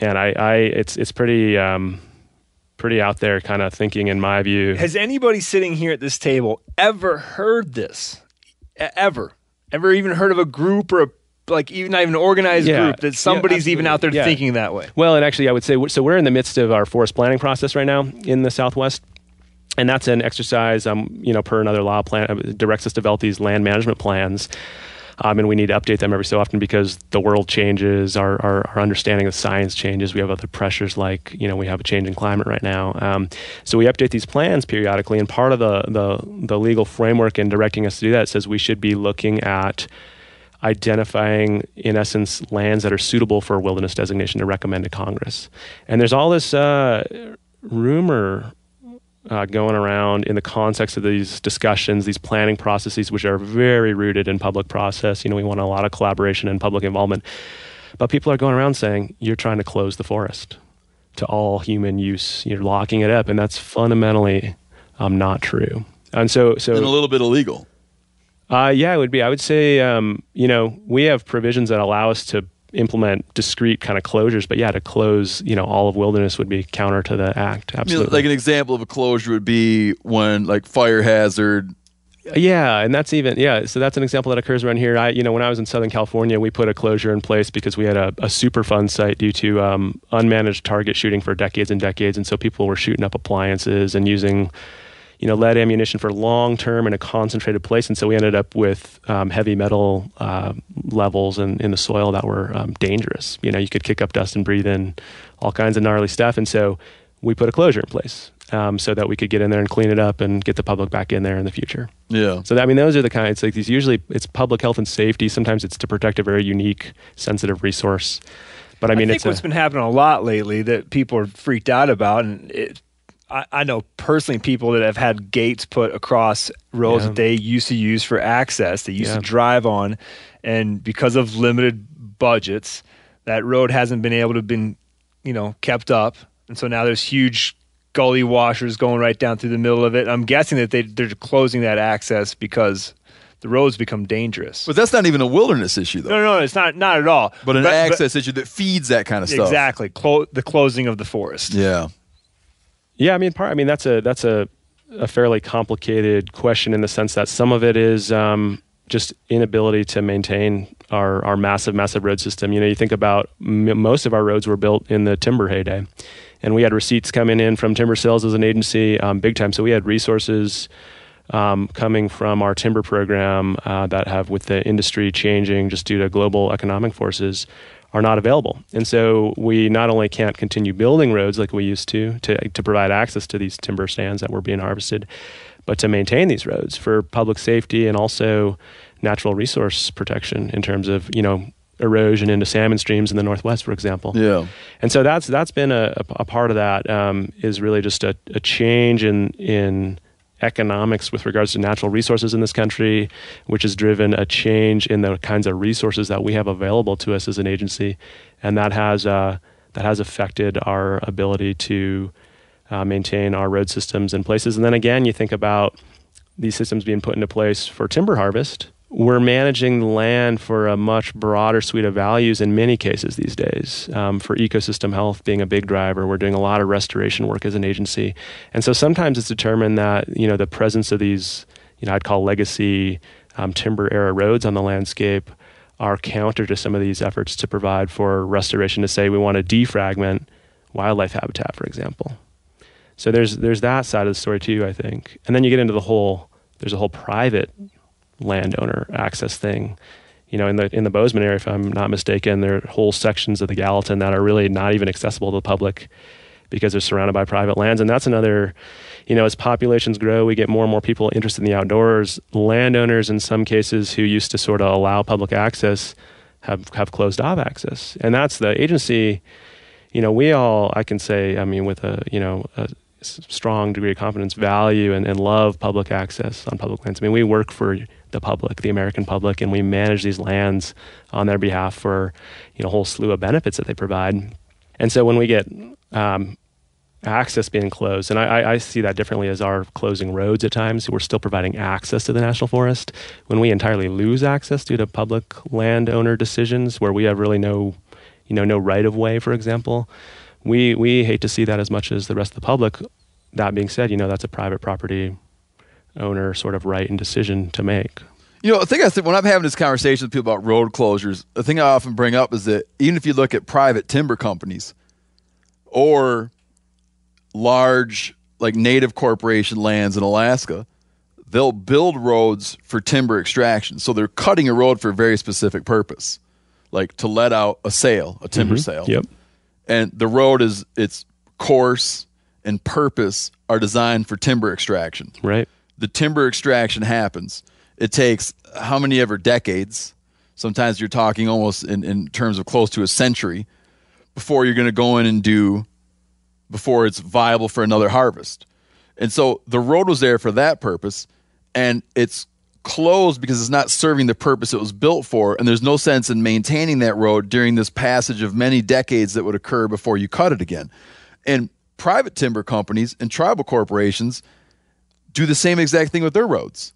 it's pretty, pretty out there kind of thinking, in my view. Has anybody sitting here at this table ever heard this? Ever even heard of a group or not even an organized group that somebody's even out there thinking that way? Well, and actually, I would say so. We're in the midst of our forest planning process right now in the Southwest, and that's an exercise. You know, per another law, directs us to develop these land management plans. And we need to update them every so often because the world changes, our understanding of science changes. We have other pressures, like, you know, we have a change in climate right now. So we update these plans periodically, and part of the legal framework in directing us to do that says we should be looking at identifying, in essence, lands that are suitable for wilderness designation to recommend to Congress. And there's all this rumor going around in the context of these discussions, these planning processes, which are very rooted in public process. You know, we want a lot of collaboration and public involvement. But people are going around saying, you're trying to close the forest to all human use. You're locking it up. And that's fundamentally not true. And so and a little bit illegal. Yeah, it would be. I would say, you know, we have provisions that allow us to implement discrete kind of closures, but to close, you know, all of wilderness would be counter to the act. Absolutely. You know, like an example of a closure would be when, like, fire hazard. Yeah, and that's even so that's an example that occurs around here. You know, when I was in Southern California, we put a closure in place because we had a Superfund site due to unmanaged target shooting for decades and decades, and so people were shooting up appliances and using, you know, lead ammunition for long term in a concentrated place. And so we ended up with heavy metal levels in the soil that were dangerous. You know, you could kick up dust and breathe in all kinds of gnarly stuff. And so we put a closure in place so that we could get in there and clean it up and get the public back in there in the future. Yeah. So, those are the kinds, like, these usually it's public health and safety. Sometimes it's to protect a very unique, sensitive resource. But I think it's what's been happening a lot lately that people are freaked out about, and I know personally people that have had gates put across roads that they used to use for access, they used to drive on, and because of limited budgets, that road hasn't been able to kept up, and so now there's huge gully washers going right down through the middle of it. I'm guessing that they're closing that access because the roads become dangerous. But that's not even a wilderness issue, though. No, it's not at all. But an access issue that feeds that kind of stuff. Exactly, the closing of the forest. Yeah. Yeah, that's a a fairly complicated question in the sense that some of it is just inability to maintain our massive road system. You know, you think about most of our roads were built in the timber heyday, and we had receipts coming in from timber sales as an agency, big time. So we had resources coming from our timber program that have, with the industry changing just due to global economic forces, are not available. And so we not only can't continue building roads like we used to provide access to these timber stands that were being harvested, but to maintain these roads for public safety and also natural resource protection in terms of, you know, erosion into salmon streams in the Northwest, for example. Yeah. And so that's been a part of that, is really just a change in economics with regards to natural resources in this country, which has driven a change in the kinds of resources that we have available to us as an agency, and that has affected our ability to maintain our road systems in places. And then again, you think about these systems being put into place for timber harvest. We're managing the land for a much broader suite of values in many cases these days, for ecosystem health being a big driver. We're doing a lot of restoration work as an agency. And so sometimes it's determined that, you know, the presence of these, you know, I'd call legacy timber era roads on the landscape are counter to some of these efforts to provide for restoration, to say we want to defragment wildlife habitat, for example. So there's that side of the story too, I think. And then you get into there's a whole private landowner access thing. You know, in the Bozeman area, if I'm not mistaken, there are whole sections of the Gallatin that are really not even accessible to the public because they're surrounded by private lands. And that's another, you know, as populations grow, we get more and more people interested in the outdoors. Landowners in some cases who used to sort of allow public access have closed off access. And that's the agency, you know, we all, I can say, I mean, with a, you know, a strong degree of confidence, value and love public access on public lands. I mean, we work for the public, the American public, and we manage these lands on their behalf for, you know, a whole slew of benefits that they provide. And so when we get access being closed, and I see that differently as our closing roads at times, we're still providing access to the national forest. When we entirely lose access due to public landowner decisions where we have really no right of way, for example, we hate to see that as much as the rest of the public. That being said, you know, that's a private property owner sort of right and decision to make. You know, when I'm having this conversation with people about road closures, the thing I often bring up is that even if you look at private timber companies or large, like, native corporation lands in Alaska, they'll build roads for timber extraction. So they're cutting a road for a very specific purpose, like to let out a sale, a timber sale. Yep. And the road is, its course and purpose are designed for timber extraction. Right. The timber extraction happens. It takes how many ever decades, sometimes you're talking almost in terms of close to a century, before you're going to go in and before it's viable for another harvest. And so the road was there for that purpose, and it's closed because it's not serving the purpose it was built for, and there's no sense in maintaining that road during this passage of many decades that would occur before you cut it again. And private timber companies and tribal corporations do the same exact thing with their roads.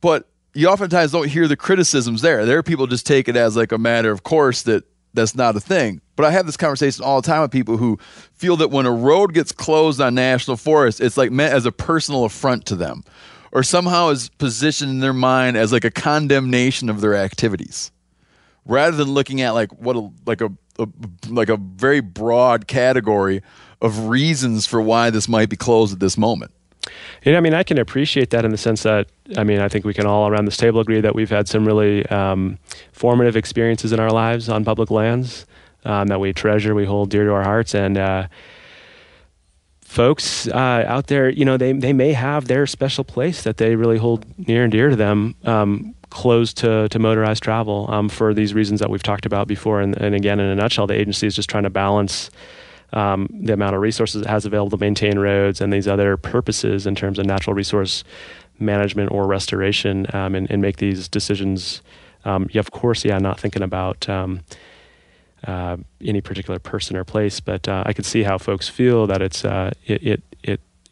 But you oftentimes don't hear the criticisms there. There are people just take it as like a matter of course that's not a thing. But I have this conversation all the time with people who feel that when a road gets closed on national forests, it's like meant as a personal affront to them, or somehow is positioned in their mind as like a condemnation of their activities, rather than looking at like a very broad category of reasons for why this might be closed at this moment. And I mean, I can appreciate that in the sense that, I mean, I think we can all around this table agree that we've had some really formative experiences in our lives on public lands that we treasure, we hold dear to our hearts, and folks out there, you know, they may have their special place that they really hold near and dear to them, closed to motorized travel for these reasons that we've talked about before. And again, in a nutshell, the agency is just trying to balance the amount of resources it has available to maintain roads and these other purposes in terms of natural resource management or restoration, and make these decisions. Of course, not thinking about any particular person or place, but I could see how folks feel that it's it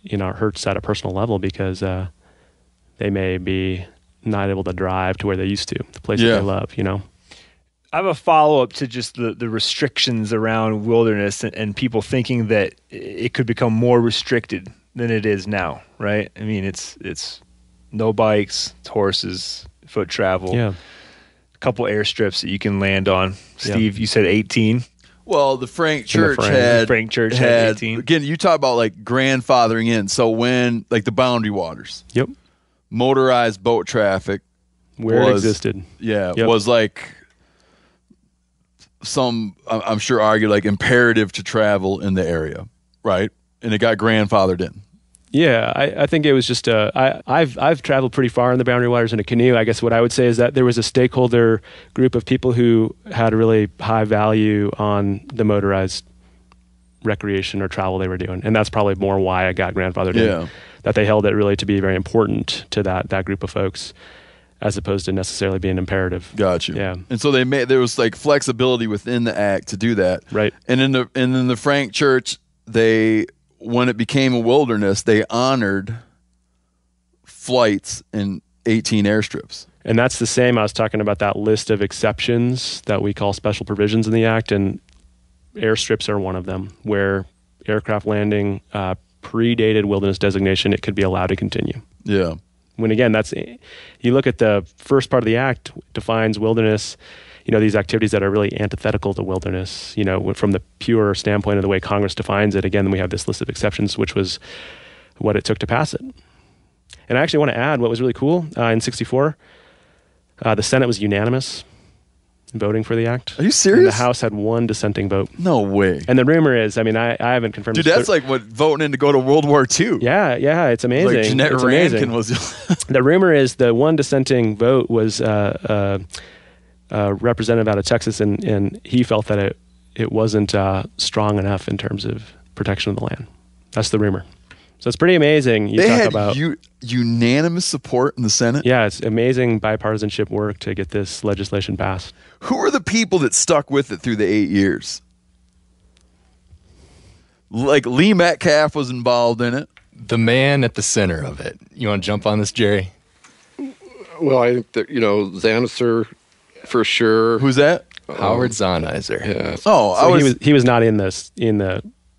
you know, hurts at a personal level because they may be not able to drive to where they used to, the place that they love. You know, I have a follow up to just the restrictions around wilderness and people thinking that it could become more restricted than it is now, right? I mean, it's no bikes, it's horses, foot travel. Yeah. A couple airstrips that you can land on. Steve, you said 18. Well, the Frank Church had 18. Again, you talk about like grandfathering in. So when like the Boundary Waters, motorized boat traffic, where it existed, was like some I'm sure argued like imperative to travel in the area, right? And it got grandfathered in. Yeah, I think it was just I've traveled pretty far in the Boundary Waters in a canoe. I guess what I would say is that there was a stakeholder group of people who had a really high value on the motorized recreation or travel they were doing, and that's probably more why I got grandfathered in. That they held it really to be very important to that group of folks, as opposed to necessarily being imperative. Got you. Yeah, and so there was like flexibility within the act to do that, right? And in the Frank Church, they. When it became a wilderness, they honored flights and 18 airstrips. And that's the same. I was talking about that list of exceptions that we call special provisions in the Act, and airstrips are one of them, where aircraft landing predated wilderness designation, it could be allowed to continue. Yeah. When, again, you look at the first part of the Act, defines wilderness, you know, these activities that are really antithetical to wilderness, you know, from the pure standpoint of the way Congress defines it. Again, we have this list of exceptions, which was what it took to pass it. And I actually want to add what was really cool in 64. The Senate was unanimous in voting for the act. Are you serious? And the House had one dissenting vote. No way. And the rumor is, I mean, I haven't confirmed. Dude, that's like what voting in to go to World War II. Yeah, it's amazing. Like Jeanette Rankin was. The rumor is the one dissenting vote was... representative out of Texas, and he felt that it wasn't strong enough in terms of protection of the land. That's the rumor. So it's pretty amazing. They talk about unanimous support in the Senate? Yeah, it's amazing bipartisanship work to get this legislation passed. Who are the people that stuck with it through the 8 years? Like Lee Metcalf was involved in it. The man at the center of it. You want to jump on this, Jerry? Well, I think that, you know, Zahniser... for sure. Who's that? Howard Zahniser. Yeah. Oh, so he was not in the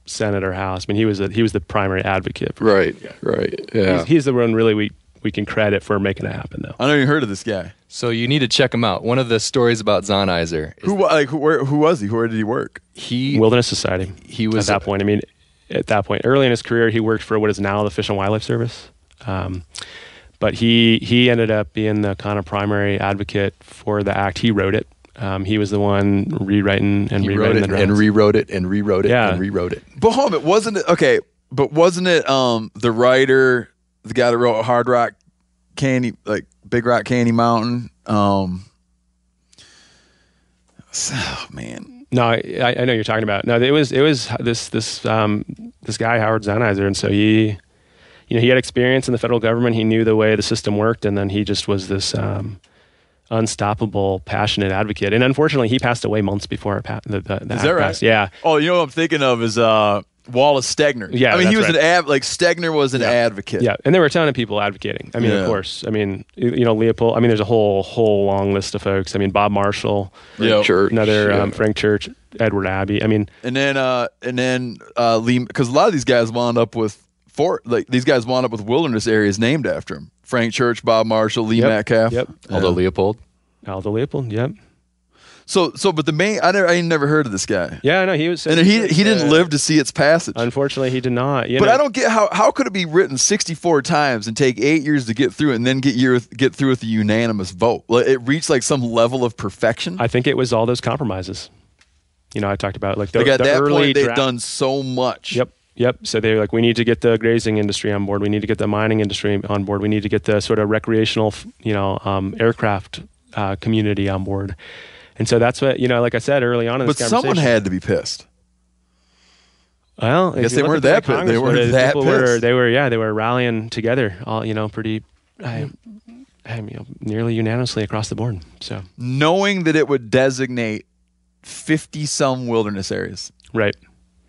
Senate or House. I mean, he was the primary advocate. Right. Yeah. He's the one really we can credit for making it happen, though. I never even heard of this guy. So you need to check him out. One of the stories about Zahniser. Who was he? Where did he work? Wilderness Society. He was at that point. I mean, at that point, early in his career, he worked for what is now the Fish and Wildlife Service. But he ended up being the kind of primary advocate for the act. He wrote it. He was the one rewriting and rewriting the drafts. And rewrote it and rewrote it and rewrote it. But hold on, wasn't it okay? But wasn't it the writer, the guy that wrote Hard Rock Candy, like Big Rock Candy Mountain? No, I know you're talking about. No, it was this guy Howard Zahniser, and so he. You know, he had experience in the federal government. He knew the way the system worked, and then he just was this unstoppable, passionate advocate. And unfortunately, he passed away months before the act passed. Right? Yeah. Oh, you know what I'm thinking of is Wallace Stegner. Yeah, I mean, Stegner was an advocate. Yeah, and there were a ton of people advocating. I mean, of course. I mean, you know, Leopold. I mean, there's a whole long list of folks. I mean, Bob Marshall, Church, another Frank Church, Edward Abbey. I mean, and then Lee, because a lot of these guys wound up with. These guys wound up with wilderness areas named after him. Frank Church, Bob Marshall, Lee Metcalf. Yep. Aldo Leopold. Yep. So, but the main, I never heard of this guy. Yeah, no, he was. And he didn't live to see its passage. Unfortunately, he did not. But I don't get how could it be written 64 times and take 8 years to get through it and then get through with a unanimous vote? It reached like some level of perfection. I think it was all those compromises. You know, I talked about like at that point they've done so much. Yep. So they're like, we need to get the grazing industry on board. We need to get the mining industry on board. We need to get the sort of recreational, you know, aircraft community on board. And so that's what, you know, like I said early on in this conversation. But someone had to be pissed. Well, I guess they weren't that pissed. They were rallying together, all, you know, pretty, you know, nearly unanimously across the board. So knowing that it would designate 50 some wilderness areas, right?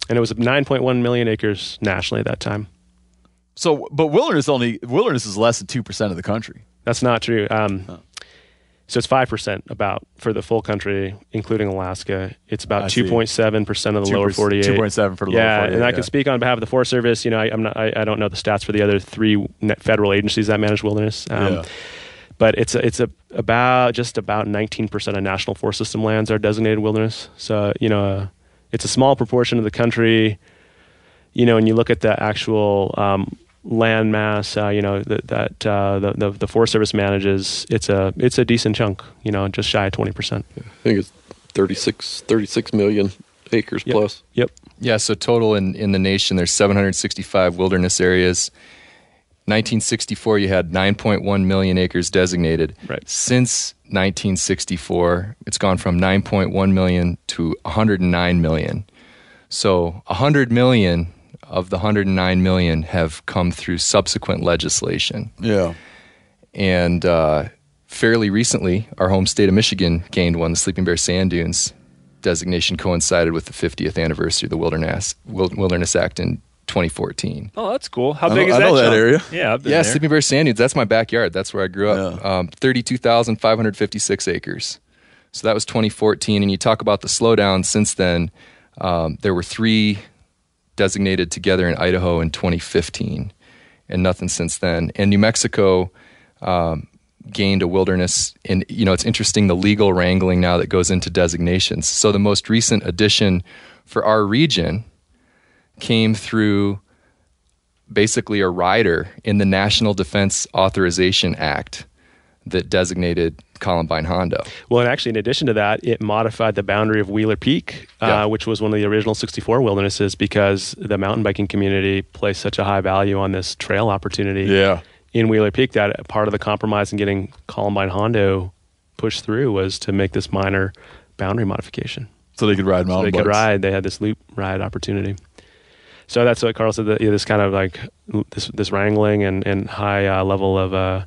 And it was 9.1 million acres nationally at that time. So, but wilderness is less than 2% of the country. That's not true. So it's 5% about for the full country, including Alaska. It's about 2.7% of the lower 48. 2.7 for the lower 48. Yeah, and I can speak on behalf of the Forest Service. You know, I don't know the stats for the other three federal agencies that manage wilderness. But it's about 19% of national forest system lands are designated wilderness. So, you know, it's a small proportion of the country. You know, when you look at the actual land mass, you know, the Forest Service manages, it's a decent chunk, you know, just shy of 20%. I think it's 36 million acres plus. Yep. Yeah, so total in the nation, there's 765 wilderness areas. 1964, you had 9.1 million acres designated. Right. Since 1964, it's gone from 9.1 million to 109 million. So 100 million of the 109 million have come through subsequent legislation. Yeah. And fairly recently, our home state of Michigan gained one. The Sleeping Bear Sand Dunes designation coincided with the 50th anniversary of the Wilderness Act in 2014. Oh, that's cool. How big is that? I know that area. Yeah, I've been there. Sleeping Bear Sand Dunes. That's my backyard. That's where I grew up. 32,556 acres. So that was 2014. And you talk about the slowdown since then. There were three designated together in Idaho in 2015, and nothing since then. And New Mexico gained a wilderness. And, you know, it's interesting, the legal wrangling now that goes into designations. So the most recent addition for our region came through basically a rider in the National Defense Authorization Act that designated Columbine Hondo. Well, and actually, in addition to that, it modified the boundary of Wheeler Peak, which was one of the original 64 wildernesses, because the mountain biking community placed such a high value on this trail opportunity in Wheeler Peak that part of the compromise in getting Columbine Hondo pushed through was to make this minor boundary modification. So they could ride mountain bikes. They had this loop ride opportunity. So that's what Carl said, that, you know, this kind of like this wrangling and high level of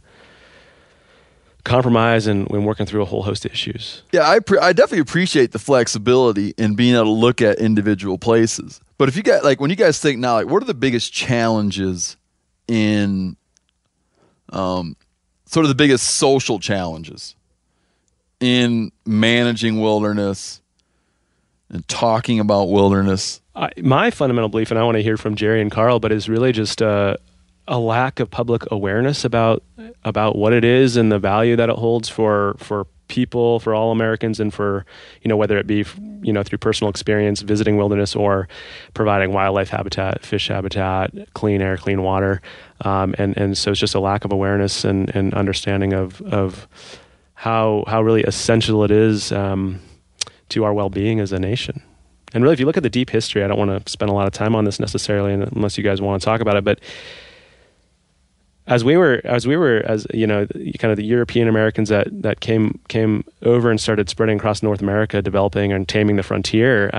compromise and when working through a whole host of issues. Yeah, I definitely appreciate the flexibility in being able to look at individual places. But if you got, like, when you guys think now, like, what are the biggest challenges in sort of the biggest social challenges in managing wilderness and talking about wilderness? My fundamental belief, and I want to hear from Jerry and Carl, but is really just a lack of public awareness about what it is and the value that it holds for people, for all Americans, and for, you know, whether it be, you know, through personal experience visiting wilderness or providing wildlife habitat, fish habitat, clean air, clean water, and so it's just a lack of awareness and understanding of how really essential it is to our well-being as a nation. And really, if you look at the deep history, I don't want to spend a lot of time on this necessarily, unless you guys want to talk about it. But as you know, kind of the European Americans that came over and started spreading across North America, developing and taming the frontier,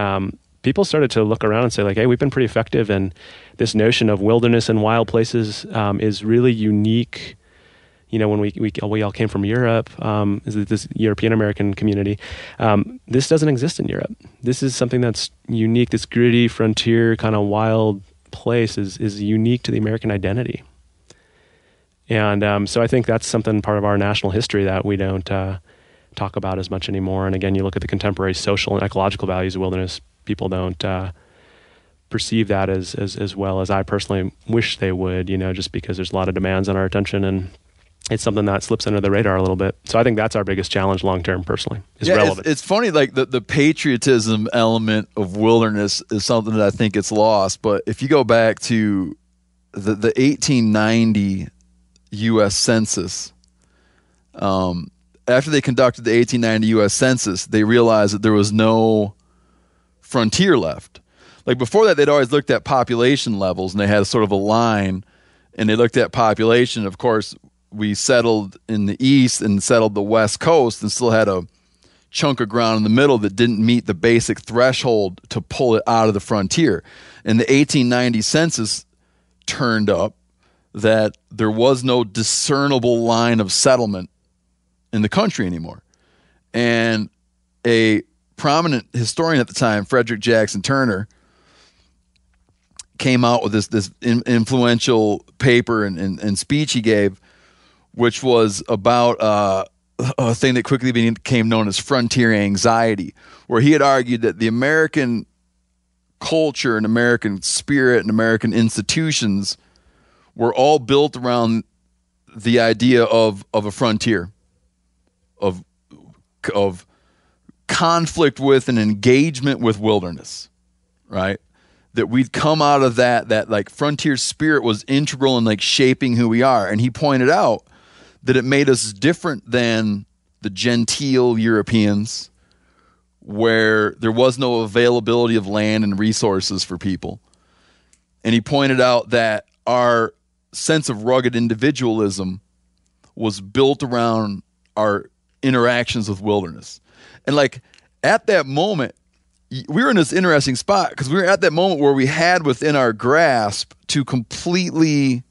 people started to look around and say, like, hey, we've been pretty effective, and this notion of wilderness and wild places is really unique. You know, when we all came from Europe, this European American community, this doesn't exist in Europe. This is something that's unique. This gritty frontier kind of wild place is unique to the American identity. And so I think that's something, part of our national history, that we don't talk about as much anymore. And again, you look at the contemporary social and ecological values of wilderness, people don't perceive that as well as I personally wish they would, you know, just because there's a lot of demands on our attention, and it's something that slips under the radar a little bit. So I think that's our biggest challenge long-term, personally, is relevance. It's funny, like the patriotism element of wilderness is something that I think it's lost. But if you go back to the 1890 U.S. Census, after they conducted the 1890 U.S. Census, they realized that there was no frontier left. Like before that, they'd always looked at population levels, and they had sort of a line, and they looked at population, of course. We settled in the east and settled the west coast and still had a chunk of ground in the middle that didn't meet the basic threshold to pull it out of the frontier. And the 1890 census turned up that there was no discernible line of settlement in the country anymore. And a prominent historian at the time, Frederick Jackson Turner, came out with this influential paper and speech he gave, which was about a thing that quickly became known as frontier anxiety, where he had argued that the American culture and American spirit and American institutions were all built around the idea of a frontier, of conflict with and engagement with wilderness, right? That we'd come out of that like frontier spirit was integral in like shaping who we are. And he pointed out that it made us different than the genteel Europeans, where there was no availability of land and resources for people. And he pointed out that our sense of rugged individualism was built around our interactions with wilderness. And like at that moment, we were in this interesting spot because we were at that moment where we had within our grasp to completely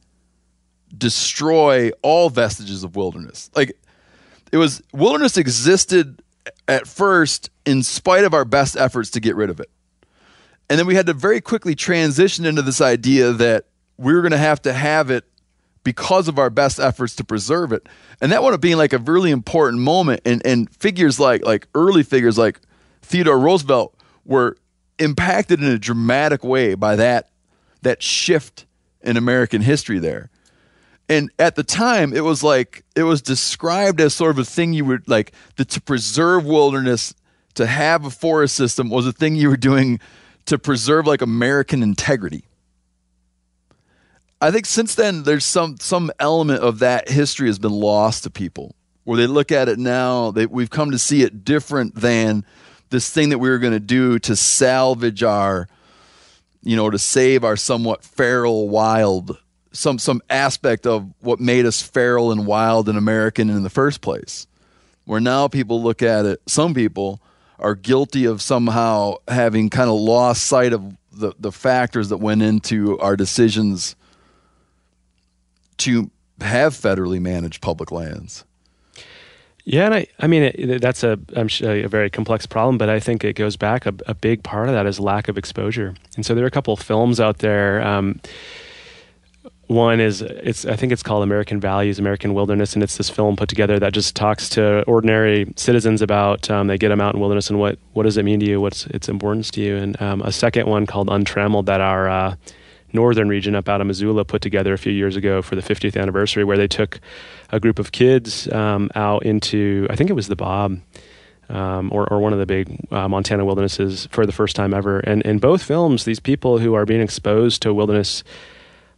destroy all vestiges of wilderness. Like it was, wilderness existed at first in spite of our best efforts to get rid of it. And then we had to very quickly transition into this idea that we were going to have it because of our best efforts to preserve it. And that wound up being like a really important moment. And figures like early figures like Theodore Roosevelt were impacted in a dramatic way by that shift in American history there. And at the time, it was described as sort of a thing you would like, that to preserve wilderness, to have a forest system was a thing you were doing to preserve like American integrity. I think since then, there's some element of that history has been lost to people, where they look at it now, we've come to see it different than this thing that we were going to do to salvage our, to save our somewhat feral wild, some aspect of what made us feral and wild and American in the first place. Where now people look at it, some people are guilty of somehow having kind of lost sight of the factors that went into our decisions to have federally managed public lands. Yeah, and I mean, that's a very complex problem, but I think it goes back. A big part of that is lack of exposure. And so there are a couple of films out there. One is, I think it's called American Values, American Wilderness, and it's this film put together that just talks to ordinary citizens about, they get them out in wilderness and what does it mean to you, what's its importance to you. And a second one called Untrammeled that our northern region up out of Missoula put together a few years ago for the 50th anniversary, where they took a group of kids out into, I think it was the Bob or one of the big Montana wildernesses for the first time ever. And in both films, these people who are being exposed to wilderness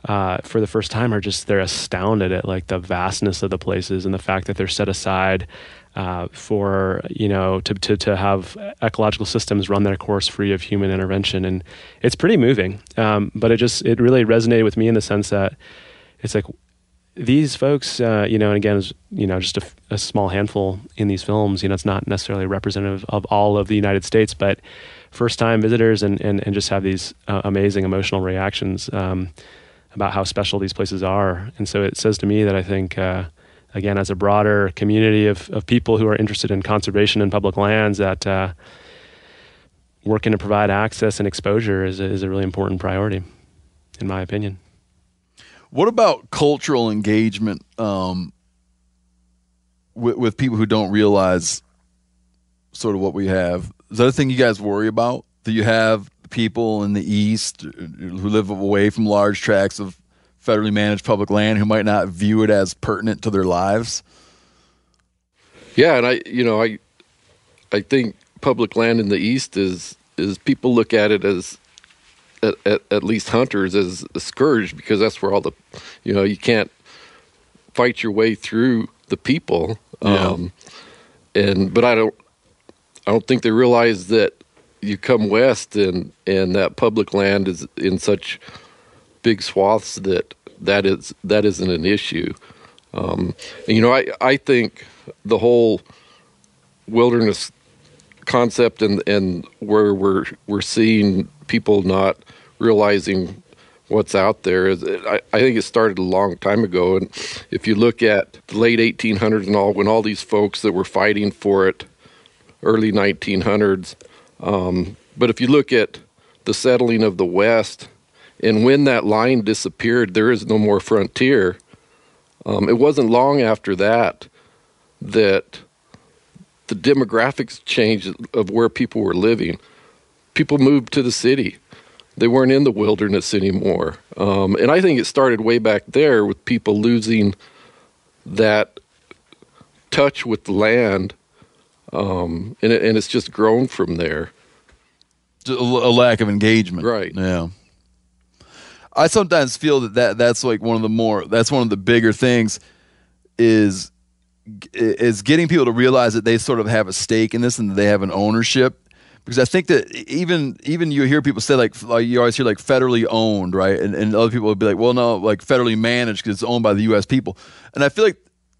for the first time are just, they're astounded at like the vastness of the places and the fact that they're set aside for, to have ecological systems run their course free of human intervention. And it's pretty moving. But it really resonated with me in the sense that it's like these folks, and again, just a small handful in these films, it's not necessarily representative of all of the United States, but first time visitors and just have these amazing emotional reactions about how special these places are. And so it says to me that I think, again, as a broader community of people who are interested in conservation and public lands, that working to provide access and exposure is a really important priority, in my opinion. What about cultural engagement with people who don't realize sort of what we have? Is that a thing you guys worry about? Do you have people in the East who live away from large tracts of federally managed public land who might not view it as pertinent to their lives? Yeah, and I think public land in the East is people look at it as at least hunters as a scourge, because that's where all the you can't fight your way through the people. Yeah. But I don't think they realize that you come west and that public land is in such big swaths that isn't an issue. I think the whole wilderness concept and where we're seeing people not realizing what's out there is, I think it started a long time ago. And if you look at the late 1800s and all, when all these folks that were fighting for it, early 1900s. But if you look at the settling of the West, and when that line disappeared, there is no more frontier. It wasn't long after that that the demographics changed of where people were living. People moved to the city. They weren't in the wilderness anymore. And I think it started way back there with people losing that touch with the land. And it's just grown from there. A lack of engagement. Right. Yeah. I sometimes feel that's like one of the bigger things is getting people to realize that they sort of have a stake in this and that they have an ownership. Because I think that even you hear people say, like you always hear, like, federally owned, right? And other people would be like, well, no, like federally managed because it's owned by the U.S. people. And I feel like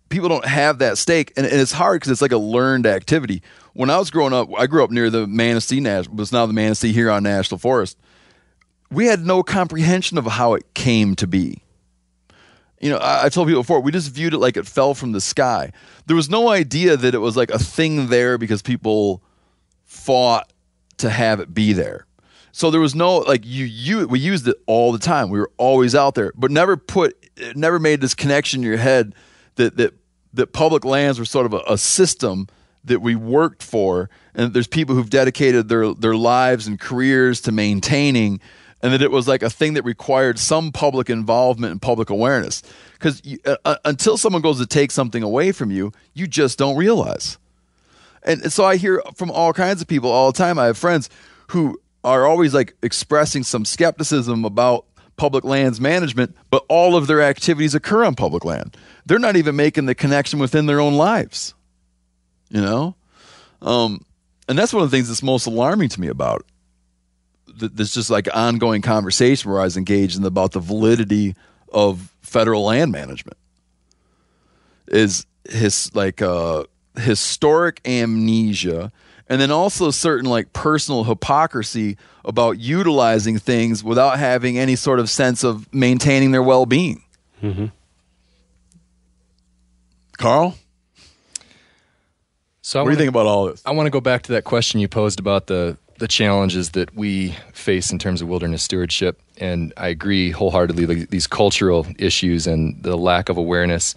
people don't have that stake. And it's hard because it's like a learned activity. When I was growing up, I grew up near the Manistee National, but it's now the Manistee Huron National Forest. We had no comprehension of how it came to be. You know, I told people before, we just viewed it like it fell from the sky. There was no idea that it was like a thing there because people fought to have it be there. So there was no, like, we used it all the time. We were always out there, but never made this connection in your head that public lands were sort of a system that we worked for, and there's people who've dedicated their lives and careers to maintaining, and that it was like a thing that required some public involvement and public awareness. Because until someone goes to take something away from you, you just don't realize. And so I hear from all kinds of people all the time. I have friends who are always like expressing some skepticism about public lands management, but all of their activities occur on public land. They're not even making the connection within their own lives, you know? And that's one of the things that's most alarming to me about it. There's just like ongoing conversation where I was engaged in about the validity of federal land management is his like historic amnesia, and then also certain like personal hypocrisy about utilizing things without having any sort of sense of maintaining their well-being. Mm-hmm. Carl? So what do you think about all this? I want to go back to that question you posed about the challenges that we face in terms of wilderness stewardship. And I agree wholeheartedly, like, these cultural issues and the lack of awareness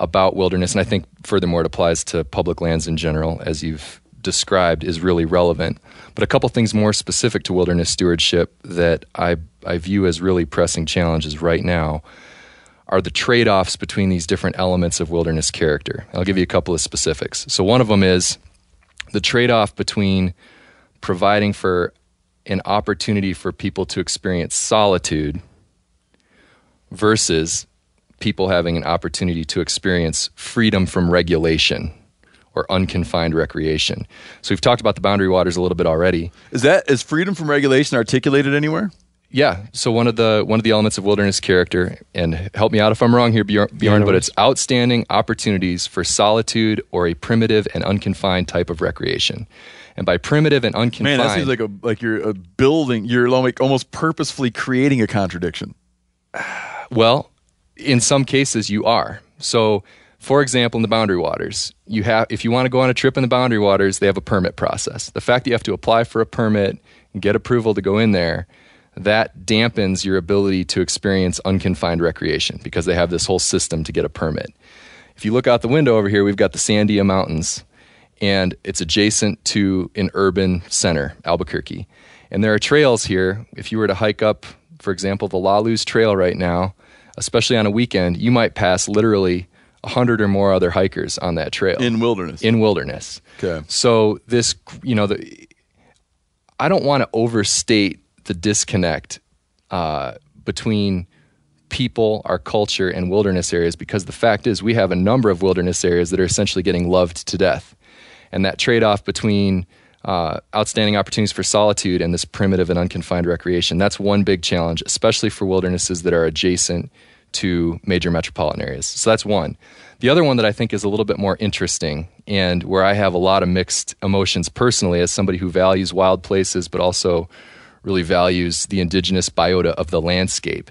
about wilderness. And I think furthermore, it applies to public lands in general, as you've described, is really relevant. But a couple things more specific to wilderness stewardship that I view as really pressing challenges right now are the trade-offs between these different elements of wilderness character. I'll give you a couple of specifics. So one of them is the trade-off between providing for an opportunity for people to experience solitude versus people having an opportunity to experience freedom from regulation or unconfined recreation. So we've talked about the Boundary Waters a little bit already. Is freedom from regulation articulated anywhere? Yeah. So one of the elements of wilderness character, and help me out if I'm wrong here, Bjorn, but it's outstanding opportunities for solitude or a primitive and unconfined type of recreation. And by primitive and unconfined, man, that seems like you're like almost purposefully creating a contradiction. Well, in some cases you are. So, for example, in the Boundary Waters, if you want to go on a trip in the Boundary Waters, they have a permit process. The fact that you have to apply for a permit and get approval to go in there, that dampens your ability to experience unconfined recreation because they have this whole system to get a permit. If you look out the window over here, we've got the Sandia Mountains, and it's adjacent to an urban center, Albuquerque. And there are trails here. If you were to hike up, for example, the La Luz Trail right now, especially on a weekend, you might pass literally 100 or more other hikers on that trail. In wilderness. Okay. So this, you know, I don't want to overstate the disconnect between people, our culture, and wilderness areas, because the fact is we have a number of wilderness areas that are essentially getting loved to death. And that trade-off between outstanding opportunities for solitude and this primitive and unconfined recreation, that's one big challenge, especially for wildernesses that are adjacent to major metropolitan areas. So that's one. The other one that I think is a little bit more interesting and where I have a lot of mixed emotions personally as somebody who values wild places but also really values the indigenous biota of the landscape,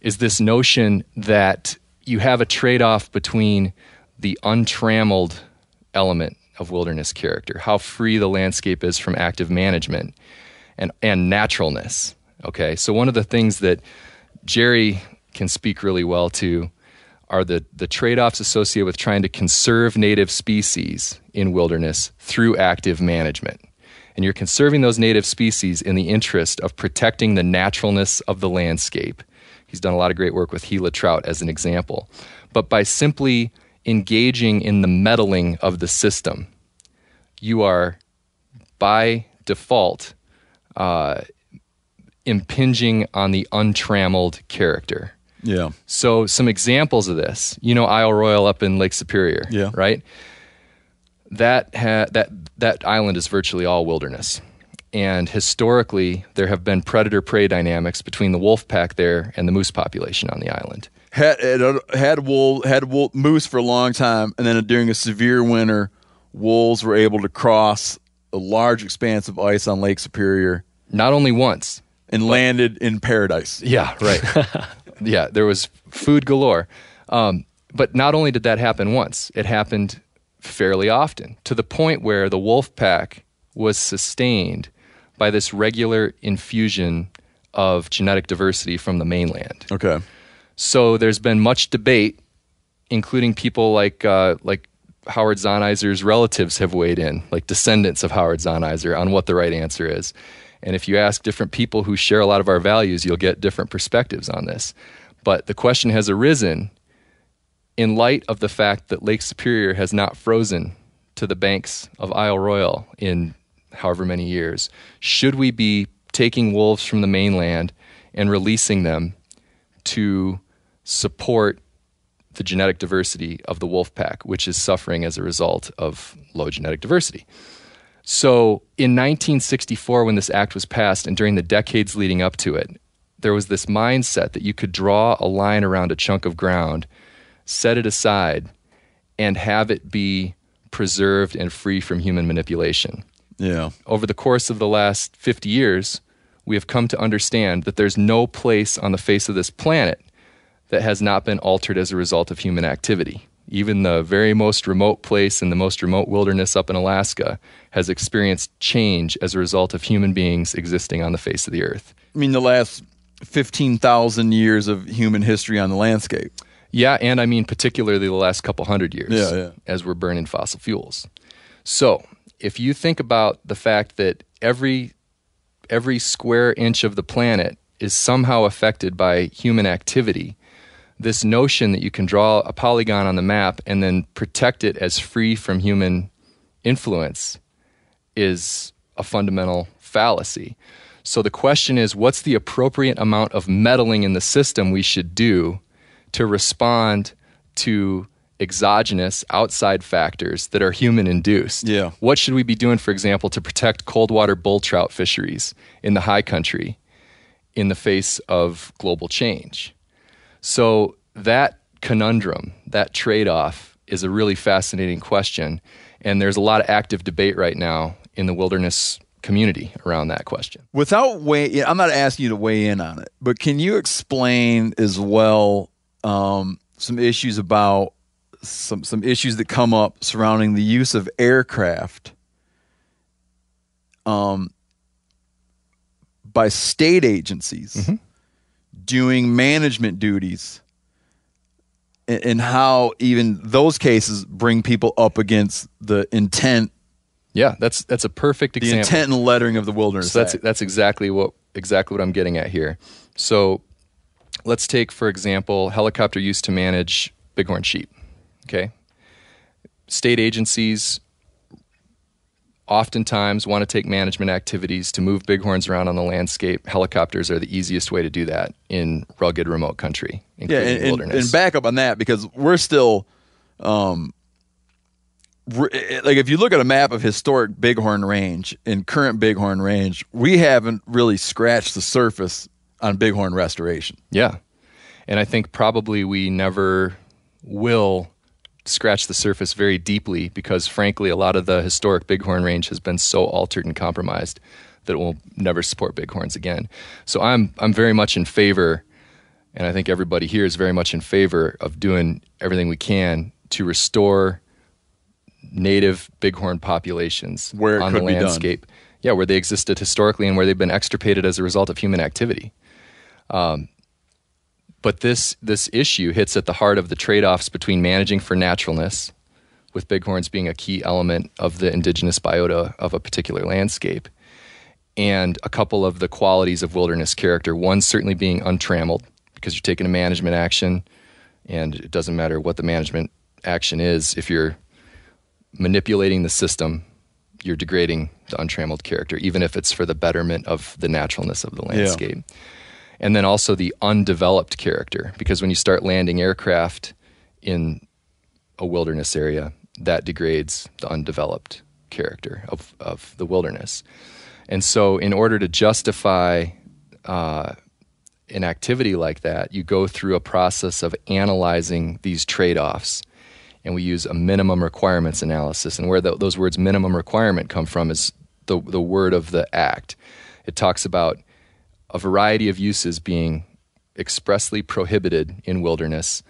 is this notion that you have a trade-off between the untrammeled element of wilderness character, how free the landscape is from active management, and naturalness, okay? So one of the things that Jerry can speak really well to are the trade-offs associated with trying to conserve native species in wilderness through active management. And you're conserving those native species in the interest of protecting the naturalness of the landscape. He's done a lot of great work with Gila trout as an example. But by simply engaging in the meddling of the system, you are, by default, impinging on the untrammeled character. Yeah. So some examples of this, you know, Isle Royale up in Lake Superior, yeah, right? That island is virtually all wilderness. And historically, there have been predator-prey dynamics between the wolf pack there and the moose population on the island. Had moose for a long time, and then during a severe winter, wolves were able to cross a large expanse of ice on Lake Superior. Not only once. And landed in paradise. Yeah, right. Yeah, there was food galore. But not only did that happen once, it happened fairly often, to the point where the wolf pack was sustained by this regular infusion of genetic diversity from the mainland. Okay. So there's been much debate, including people like Howard Zahneiser's relatives have weighed in, like descendants of Howard Zahneiser, on what the right answer is. And if you ask different people who share a lot of our values, you'll get different perspectives on this. But the question has arisen in light of the fact that Lake Superior has not frozen to the banks of Isle Royale in however many years. Should we be taking wolves from the mainland and releasing them to support the genetic diversity of the wolf pack, which is suffering as a result of low genetic diversity? So in 1964, when this act was passed, and during the decades leading up to it, there was this mindset that you could draw a line around a chunk of ground, set it aside, and have it be preserved and free from human manipulation. Yeah. Over the course of the last 50 years, we have come to understand that there's no place on the face of this planet that has not been altered as a result of human activity. Even the very most remote place in the most remote wilderness up in Alaska has experienced change as a result of human beings existing on the face of the earth. I mean, the last 15,000 years of human history on the landscape. Yeah, and I mean particularly the last couple hundred years, as we're burning fossil fuels. So if you think about the fact that every square inch of the planet is somehow affected by human activity, this notion that you can draw a polygon on the map and then protect it as free from human influence is a fundamental fallacy. So the question is, what's the appropriate amount of meddling in the system we should do to respond to exogenous outside factors that are human-induced? Yeah. What should we be doing, for example, to protect cold water bull trout fisheries in the high country in the face of global change? So that conundrum, that trade-off, is a really fascinating question, and there's a lot of active debate right now in the wilderness community around that question. I'm not asking you to weigh in on it, but can you explain as well some issues about some issues that come up surrounding the use of aircraft by state agencies doing management duties, and how even those cases bring people up against the intent. Yeah, that's a perfect example. The intent and lettering of the wilderness. So that's exactly what I'm getting at here. So let's take, for example, helicopter used to manage bighorn sheep, okay? State agencies oftentimes want to take management activities to move bighorns around on the landscape. Helicopters are the easiest way to do that in rugged, remote country, including wilderness. And back up on that, because we're still, like if you look at a map of historic bighorn range and current bighorn range, we haven't really scratched the surface on bighorn restoration. Yeah. And I think probably we never will scratch the surface very deeply, because frankly, a lot of the historic bighorn range has been so altered and compromised that it will never support bighorns again. So I'm very much in favor, and I think everybody here is very much in favor of doing everything we can to restore native bighorn populations where on the landscape. Yeah, where they existed historically and where they've been extirpated as a result of human activity. But this issue hits at the heart of the trade-offs between managing for naturalness, with bighorns being a key element of the indigenous biota of a particular landscape, and a couple of the qualities of wilderness character. One certainly being untrammeled, because you're taking a management action, and it doesn't matter what the management action is. If you're manipulating the system, you're degrading the untrammeled character, even if it's for the betterment of the naturalness of the landscape. Yeah. And then also the undeveloped character, because when you start landing aircraft in a wilderness area, that degrades the undeveloped character of the wilderness. And so in order to justify an activity like that, you go through a process of analyzing these trade-offs, and we use a minimum requirements analysis. And where those words minimum requirement come from is the word of the act. It talks about a variety of uses being expressly prohibited in wilderness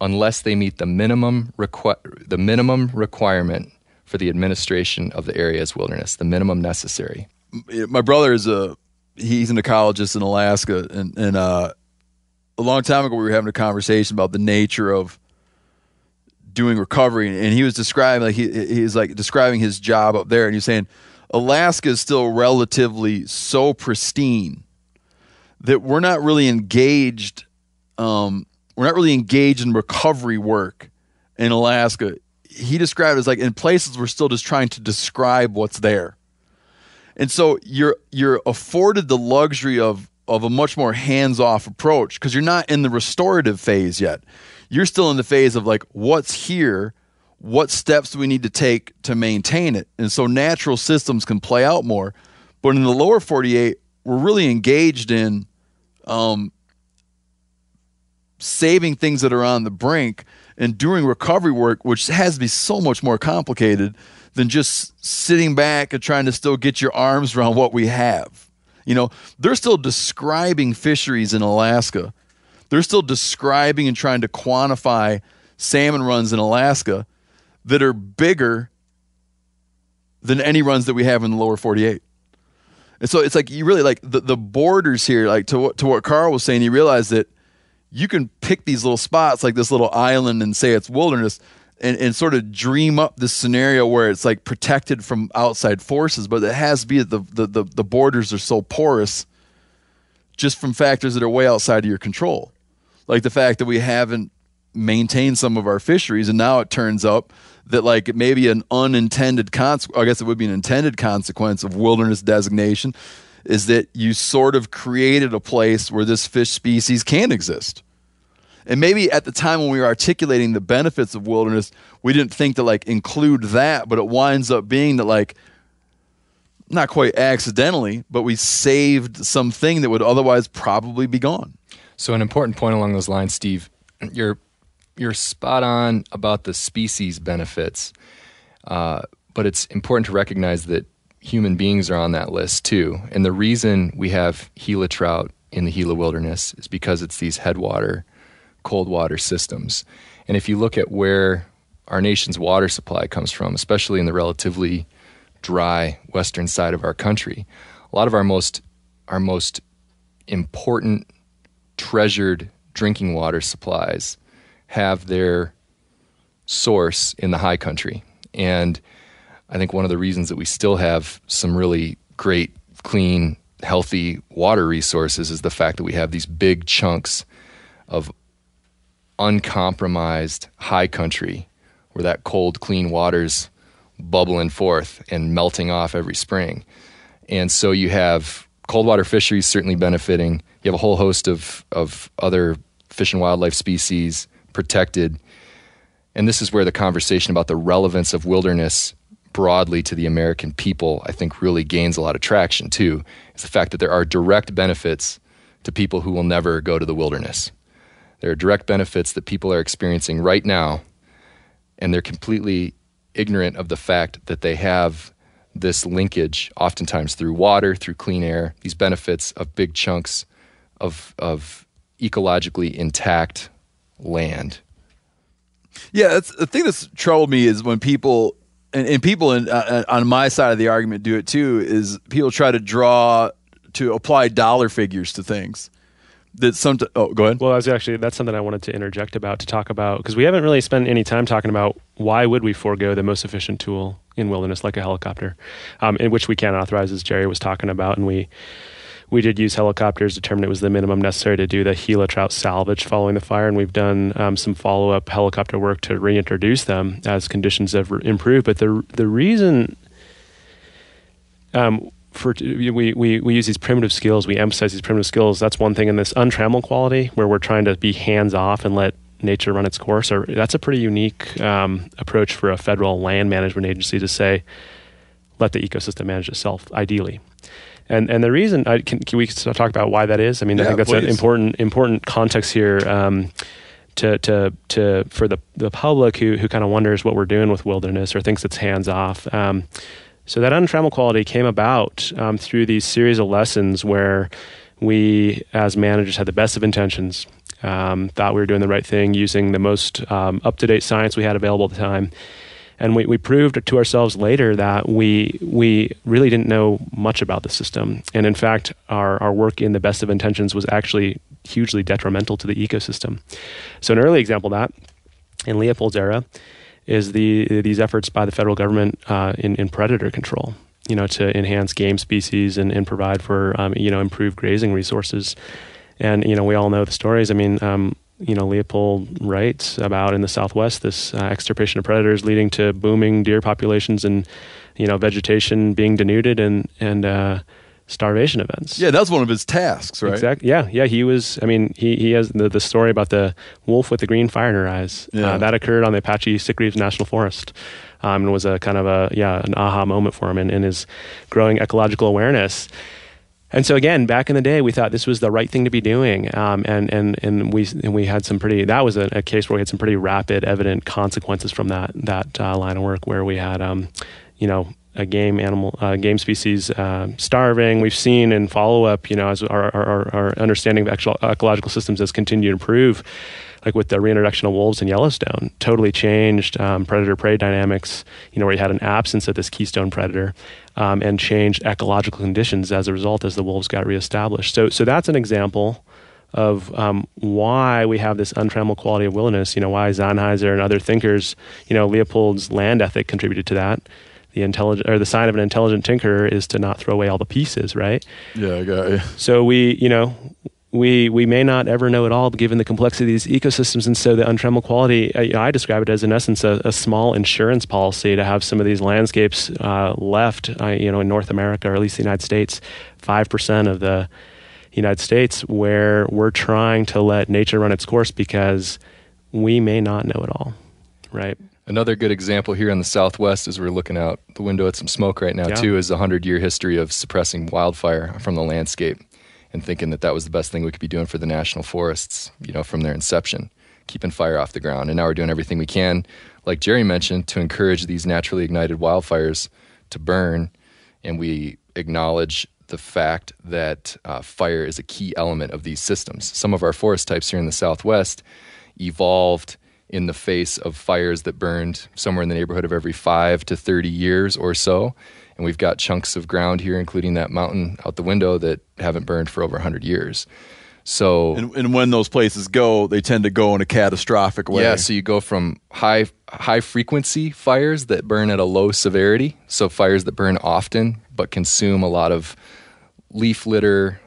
unless they meet the minimum requirement for the administration of the area's wilderness, the minimum necessary. My brother he's an ecologist in Alaska, and a long time ago we were having a conversation about the nature of doing recovery, and he was describing describing his job up there, and he's saying Alaska is still relatively so pristine that we're not really engaged. We're not really engaged in recovery work in Alaska. He described it as like in places we're still just trying to describe what's there. And so you're afforded the luxury of a much more hands-off approach, because you're not in the restorative phase yet. You're still in the phase of like, what's here, what steps do we need to take to maintain it? And so natural systems can play out more. But in the lower 48, we're really engaged in saving things that are on the brink and doing recovery work, which has to be so much more complicated than just sitting back and trying to still get your arms around what we have. You know, they're still describing fisheries in Alaska. They're still describing and trying to quantify salmon runs in Alaska that are bigger than any runs that we have in the lower 48. And so it's like, you really like the borders here, like to what Carl was saying, you realize that you can pick these little spots like this little island and say it's wilderness, and sort of dream up this scenario where it's like protected from outside forces, but it has to be that the borders are so porous just from factors that are way outside of your control. Like the fact that we haven't maintained some of our fisheries, and now it turns up that like maybe an unintended consequence, I guess it would be an intended consequence of wilderness designation, is that you sort of created a place where this fish species can exist. And maybe at the time when we were articulating the benefits of wilderness, we didn't think to like include that, but it winds up being that like, not quite accidentally, but we saved something that would otherwise probably be gone. So an important point along those lines, Steve, you're spot on about the species benefits, but it's important to recognize that human beings are on that list too. And the reason we have Gila trout in the Gila wilderness is because it's these headwater, cold water systems. And if you look at where our nation's water supply comes from, especially in the relatively dry western side of our country, a lot of our most important treasured drinking water supplies have their source in the high country. And I think one of the reasons that we still have some really great, clean, healthy water resources is the fact that we have these big chunks of uncompromised high country where that cold, clean water's bubbling forth and melting off every spring. And so you have cold water fisheries certainly benefiting. You have a whole host of other fish and wildlife species protected. And this is where the conversation about the relevance of wilderness broadly to the American people, I think, really gains a lot of traction too, is the fact that there are direct benefits to people who will never go to the wilderness. There are direct benefits that people are experiencing right now, and they're completely ignorant of the fact that they have this linkage, oftentimes through water, through clean air, these benefits of big chunks of ecologically intact land. Yeah, that's the thing that's troubled me, is when people... And people on my side of the argument do it too, is people try to apply dollar figures to things. that go ahead. Well, that's something I wanted to interject about, to talk about, because we haven't really spent any time talking about why would we forego the most efficient tool in wilderness, like a helicopter, in which we can authorize, as Jerry was talking about. And we did use helicopters, determined it was the minimum necessary to do the Gila trout salvage following the fire. And we've done some follow-up helicopter work to reintroduce them as conditions have improved. But the reason... we use these primitive skills, we emphasize these primitive skills. That's one thing in this untrammeled quality where we're trying to be hands-off and let nature run its course. Or that's a pretty unique approach for a federal land management agency, to say, let the ecosystem manage itself, ideally. And the reason, can we talk about why that is? I mean, yeah, I think that's an important context here to for the public who kind of wonders what we're doing with wilderness or thinks it's hands-off. So that untrammeled quality came about through these series of lessons where we, as managers, had the best of intentions, thought we were doing the right thing using the most up-to-date science we had available at the time. And we proved to ourselves later that we really didn't know much about the system. And in fact, our work in the best of intentions was actually hugely detrimental to the ecosystem. So an early example of that, in Leopold's era, is these efforts by the federal government in predator control, you know, to enhance game species and provide for, improved grazing resources. And, we all know the stories. I mean, Leopold writes about in the Southwest, this extirpation of predators leading to booming deer populations and, vegetation being denuded and starvation events. Yeah, that's one of his tasks, right? Exactly. Yeah. He was. I mean, he has the story about the wolf with the green fire in her eyes. Yeah. That occurred on the Apache-Sitgreaves National Forest, and was a kind of an aha moment for him in his growing ecological awareness. And so again, back in the day, we thought this was the right thing to be doing, and we had some pretty. That was a case where we had some pretty rapid, evident consequences from that line of work, where we had a game species starving. We've seen in follow-up, as our understanding of ecological systems has continued to improve, like with the reintroduction of wolves in Yellowstone, totally changed predator-prey dynamics, where you had an absence of this keystone predator, and changed ecological conditions as a result as the wolves got reestablished. So that's an example of why we have this untrammeled quality of wilderness, why Zahniser and other thinkers, Leopold's land ethic contributed to that. The sign of an intelligent tinkerer is to not throw away all the pieces, right? Yeah, I got you. So we may not ever know it all, given the complexity of these ecosystems, and so the untrammeled quality, I describe it as, in essence, a small insurance policy to have some of these landscapes left, in North America, or at least the United States, 5% of the United States, where we're trying to let nature run its course because we may not know it all, right? Another good example here in the Southwest, as we're looking out the window at some smoke right now, too, is the 100-year history of suppressing wildfire from the landscape and thinking that was the best thing we could be doing for the national forests, from their inception, keeping fire off the ground. And now we're doing everything we can, like Jerry mentioned, to encourage these naturally ignited wildfires to burn. And we acknowledge the fact that fire is a key element of these systems. Some of our forest types here in the Southwest evolved in the face of fires that burned somewhere in the neighborhood of every 5 to 30 years or so. And we've got chunks of ground here, including that mountain out the window, that haven't burned for over 100 years. So, and when those places go, they tend to go in a catastrophic way. Yeah, so you go from high frequency fires that burn at a low severity, so fires that burn often but consume a lot of leaf litter,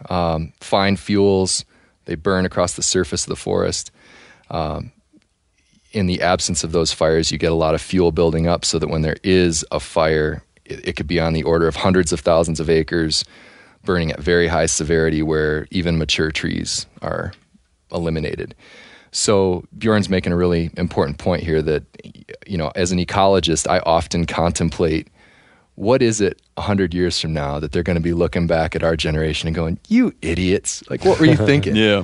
fine fuels. They burn across the surface of the forest. In the absence of those fires, you get a lot of fuel building up, so that when there is a fire, it could be on the order of hundreds of thousands of acres burning at very high severity, where even mature trees are eliminated. So Bjorn's making a really important point here that, as an ecologist, I often contemplate, what is it 100 years from now that they're going to be looking back at our generation and going, you idiots, like, what were you thinking? Yeah.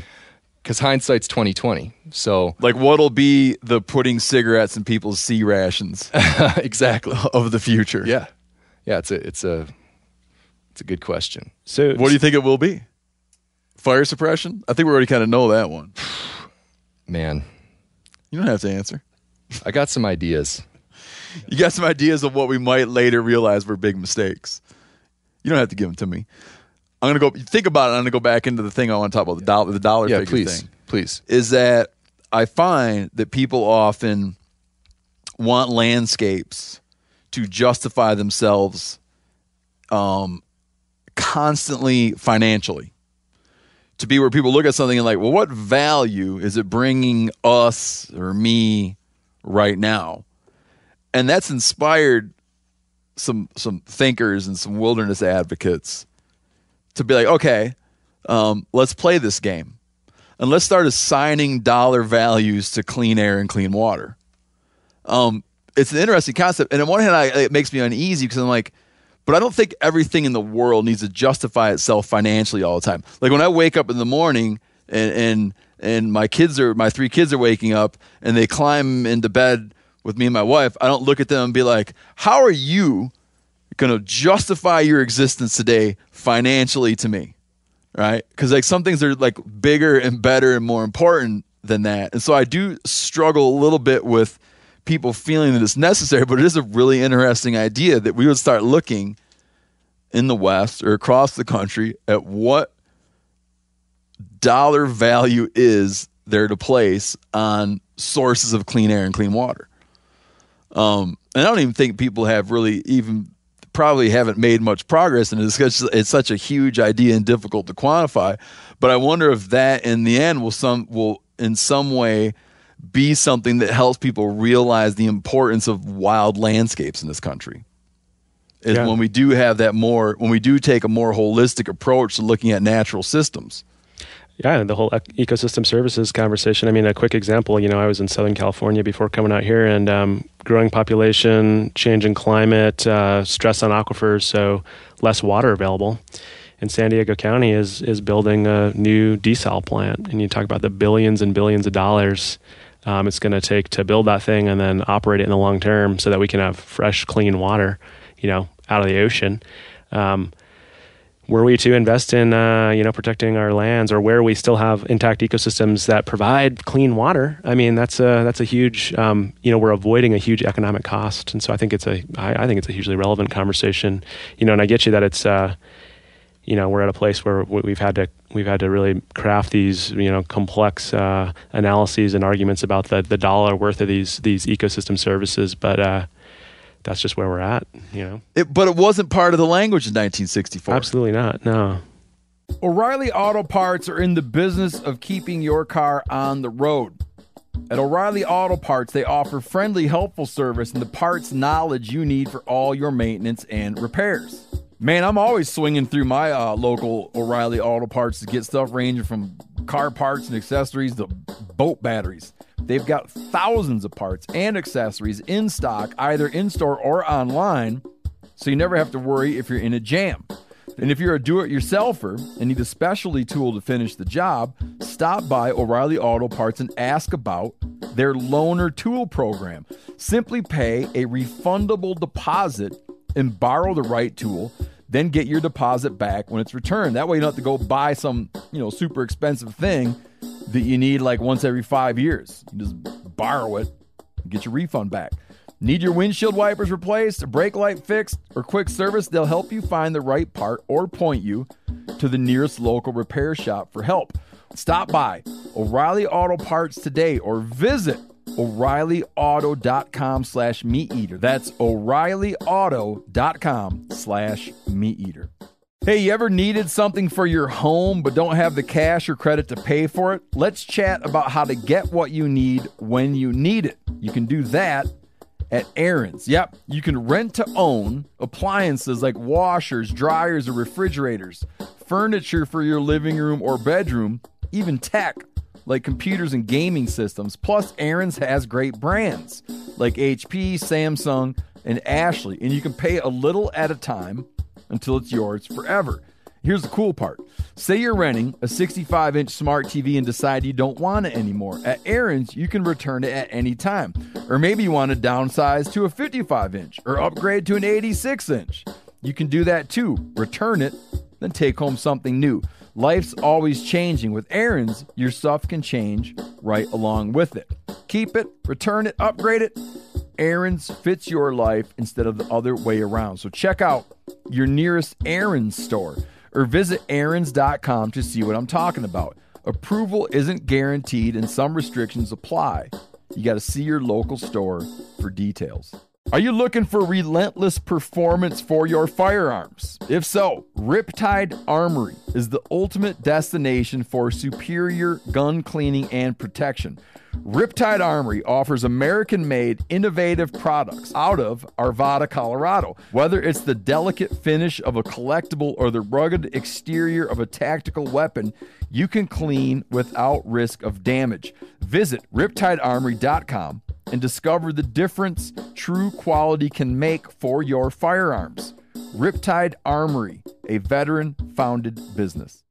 Because hindsight's 20/20, so... Like, what'll be the putting cigarettes in people's sea rations? Exactly. Of the future. Yeah. Yeah, it's a good question. So, what do you think it will be? Fire suppression? I think we already kind of know that one. Man. You don't have to answer. I got some ideas. You got some ideas of what we might later realize were big mistakes. You don't have to give them to me. I'm going to go think about it. I'm going to go back into the thing I want to talk about, the dollar figure thing. Please. Is that I find that people often want landscapes to justify themselves constantly financially, to be where people look at something and like, well, what value is it bringing us or me right now? And that's inspired some thinkers and some wilderness advocates to be like, okay, let's play this game. And let's start assigning dollar values to clean air and clean water. It's an interesting concept. And on one hand, it makes me uneasy because I'm like, but I don't think everything in the world needs to justify itself financially all the time. Like when I wake up in the morning and my three kids are waking up and they climb into bed with me and my wife, I don't look at them and be like, how are you going to justify your existence today financially to me? Right? Because like some things are like bigger and better and more important than that. And so I do struggle a little bit with people feeling that it's necessary, but it is a really interesting idea that we would start looking in the West or across the country at what dollar value is there to place on sources of clean air and clean water. And I don't even think people have really probably haven't made much progress in it. It's such a huge idea and difficult to quantify. But I wonder if that in the end will in some way be something that helps people realize the importance of wild landscapes in this country. When we do have that when we do take a more holistic approach to looking at natural systems. Yeah, the whole ecosystem services conversation. I mean, a quick example, I was in Southern California before coming out here, and growing population, changing climate, stress on aquifers, so less water available. And San Diego County is building a new desal plant. And you talk about the billions and billions of dollars it's going to take to build that thing and then operate it in the long term so that we can have fresh, clean water, out of the ocean. Were we to invest in, protecting our lands, or where we still have intact ecosystems that provide clean water, I mean, that's a huge, we're avoiding a huge economic cost, and so I think it's a hugely relevant conversation, and I get you that it's, we're at a place where we've had to really craft these, complex analyses and arguments about the dollar worth of these ecosystem services, but. That's just where we're at, But it wasn't part of the language in 1964. Absolutely not, no. O'Reilly Auto Parts are in the business of keeping your car on the road. At O'Reilly Auto Parts, they offer friendly, helpful service and the parts knowledge you need for all your maintenance and repairs. Man, I'm always swinging through my local O'Reilly Auto Parts to get stuff ranging from car parts and accessories to boat batteries. They've got thousands of parts and accessories in stock, either in-store or online, so you never have to worry if you're in a jam. And if you're a do-it-yourselfer and need a specialty tool to finish the job, stop by O'Reilly Auto Parts and ask about their loaner tool program. Simply pay a refundable deposit and borrow the right tool, then get your deposit back when it's returned. That way you don't have to go buy some, super expensive thing that you need like once every 5 years. You just borrow it and get your refund back. Need your windshield wipers replaced, a brake light fixed, or quick service? They'll help you find the right part or point you to the nearest local repair shop for help. Stop by O'Reilly Auto Parts today or visit O'ReillyAuto.com/meateater. That's O'ReillyAuto.com/meateater. Hey, you ever needed something for your home but don't have the cash or credit to pay for it? Let's chat about how to get what you need when you need it. You can do that at Aaron's. Yep, you can rent to own appliances like washers, dryers, or refrigerators, furniture for your living room or bedroom, even tech like computers and gaming systems. Plus, Aaron's has great brands like HP, Samsung, and Ashley, and you can pay a little at a time until it's yours forever. Here's the cool part. Say you're renting a 65-inch smart TV and decide you don't want it anymore. At Aaron's, you can return it at any time. Or maybe you want to downsize to a 55-inch or upgrade to an 86-inch. You can do that too. Return it, then take home something new. Life's always changing. With Aaron's, your stuff can change right along with it. Keep it, return it, upgrade it. Aaron's fits your life instead of the other way around. So check out your nearest Aaron's store or visit aarons.com to see what I'm talking about. Approval isn't guaranteed and some restrictions apply. You got to see your local store for details. Are you looking for relentless performance for your firearms? If so, Riptide Armory is the ultimate destination for superior gun cleaning and protection. Riptide Armory offers American-made, innovative products out of Arvada, Colorado. Whether it's the delicate finish of a collectible or the rugged exterior of a tactical weapon, you can clean without risk of damage. Visit riptidearmory.com and discover the difference true quality can make for your firearms. Riptide Armory, a veteran-founded business.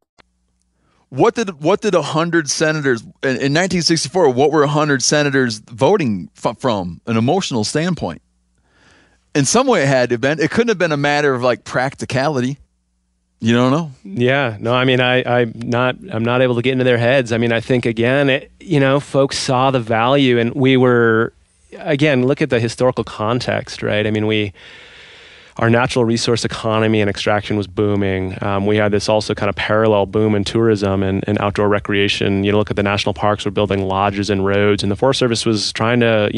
What did 100 senators, in 1964, what were 100 senators voting from an emotional standpoint? In some way it had to have been. It couldn't have been a matter of like practicality. You don't know? Yeah. No, I mean, I'm not able to get into their heads. I mean, I think, again, folks saw the value, and we were, again, look at the historical context, right? I mean, our natural resource economy and extraction was booming. We had this also kind of parallel boom in tourism and outdoor recreation. You know, look at the national parks were building lodges and roads, and the Forest Service was trying to,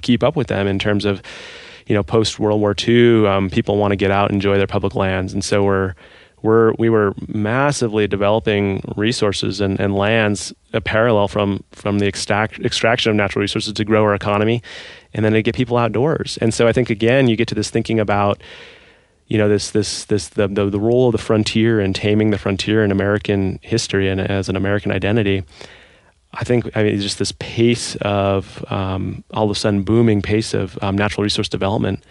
keep up with them in terms of, post-World War II, people want to get out and enjoy their public lands. And so we were massively developing resources and lands, a parallel from the extraction of natural resources to grow our economy and then to get people outdoors. And so I think, again, you get to this thinking about, the role of the frontier and taming the frontier in American history and as an American identity. I mean, just this pace of all of a sudden booming pace of natural resource development,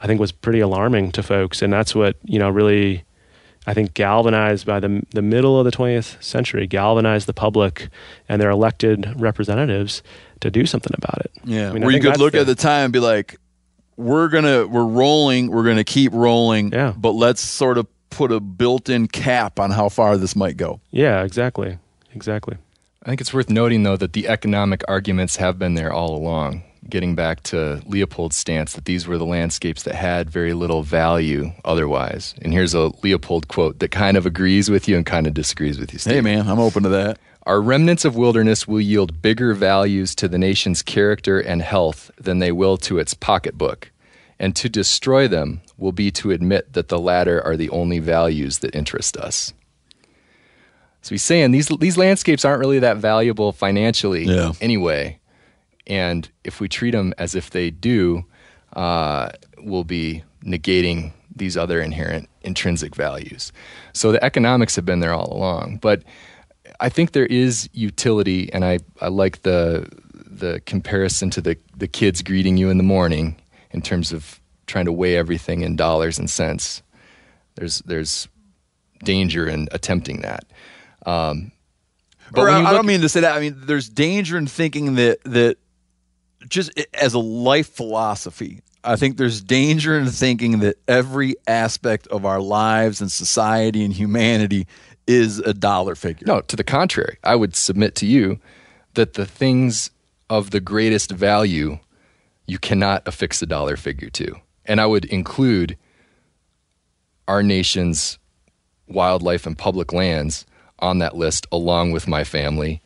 I think was pretty alarming to folks. And that's what, really, I think, galvanized by the middle of the 20th century, galvanized the public and their elected representatives to do something about it. Yeah. I mean, you could look at the time and be like, we're going to keep rolling, yeah, but let's sort of put a built-in cap on how far this might go. Yeah, exactly. I think it's worth noting, though, that the economic arguments have been there all along, getting back to Leopold's stance that these were the landscapes that had very little value otherwise. And here's a Leopold quote that kind of agrees with you and kind of disagrees with you, Steve. Hey, man, I'm open to that. Our remnants of wilderness will yield bigger values to the nation's character and health than they will to its pocketbook. And to destroy them will be to admit that the latter are the only values that interest us. So he's saying these landscapes aren't really that valuable financially, yeah, anyway, and if we treat them as if they do, we'll be negating these other inherent intrinsic values. So the economics have been there all along, but I think there is utility, and I like the comparison to the kids greeting you in the morning in terms of trying to weigh everything in dollars and cents. There's danger in attempting that. But I don't mean to say that. I mean, there's danger in thinking that just as a life philosophy, I think there's danger in thinking that every aspect of our lives and society and humanity is a dollar figure. No, to the contrary. I would submit to you that the things of the greatest value, you cannot affix a dollar figure to. And I would include our nation's wildlife and public lands on that list, along with my family,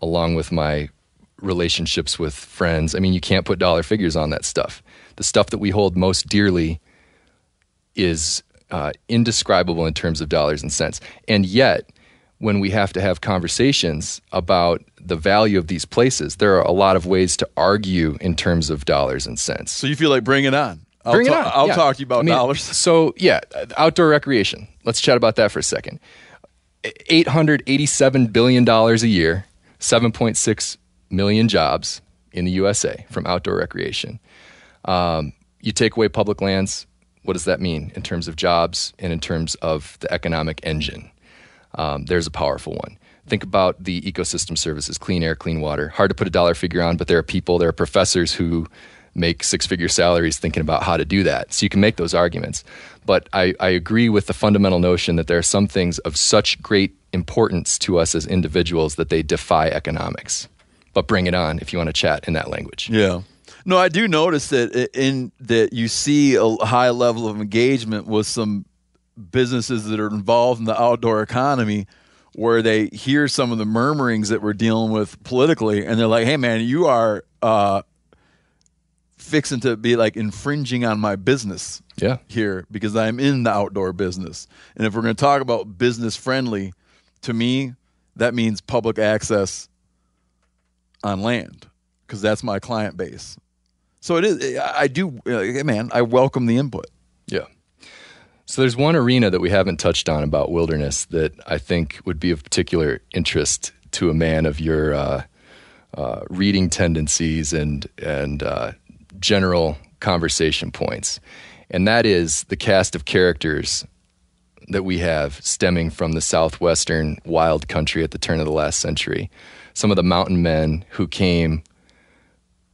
along with my relationships with friends. I mean, you can't put dollar figures on that stuff. The stuff that we hold most dearly is indescribable in terms of dollars and cents. And yet, when we have to have conversations about the value of these places, there are a lot of ways to argue in terms of dollars and cents. So you feel like bring it on. I'll talk to you about dollars. So yeah, outdoor recreation. Let's chat about that for a second. $887 billion a year, 7.6 million jobs in the USA from outdoor recreation. You take away public lands, what does that mean in terms of jobs and in terms of the economic engine? There's a powerful one. Think about the ecosystem services, clean air, clean water. Hard to put a dollar figure on, but there are professors who make six-figure salaries thinking about how to do that. So you can make those arguments. But I agree with the fundamental notion that there are some things of such great importance to us as individuals that they defy economics. But bring it on if you want to chat in that language. Yeah. No, I do notice that you see a high level of engagement with some businesses that are involved in the outdoor economy where they hear some of the murmurings that we're dealing with politically, and they're like, hey, man, you are fixing to be like infringing on my business here because I'm in the outdoor business. And if we're going to talk about business friendly, to me, that means public access on land because that's my client base. So it is, I do, man, I welcome the input. Yeah. So there's one arena that we haven't touched on about wilderness that I think would be of particular interest to a man of your reading tendencies and general conversation points, and that is the cast of characters that we have stemming from the southwestern wild country at the turn of the last century. Some of the mountain men who came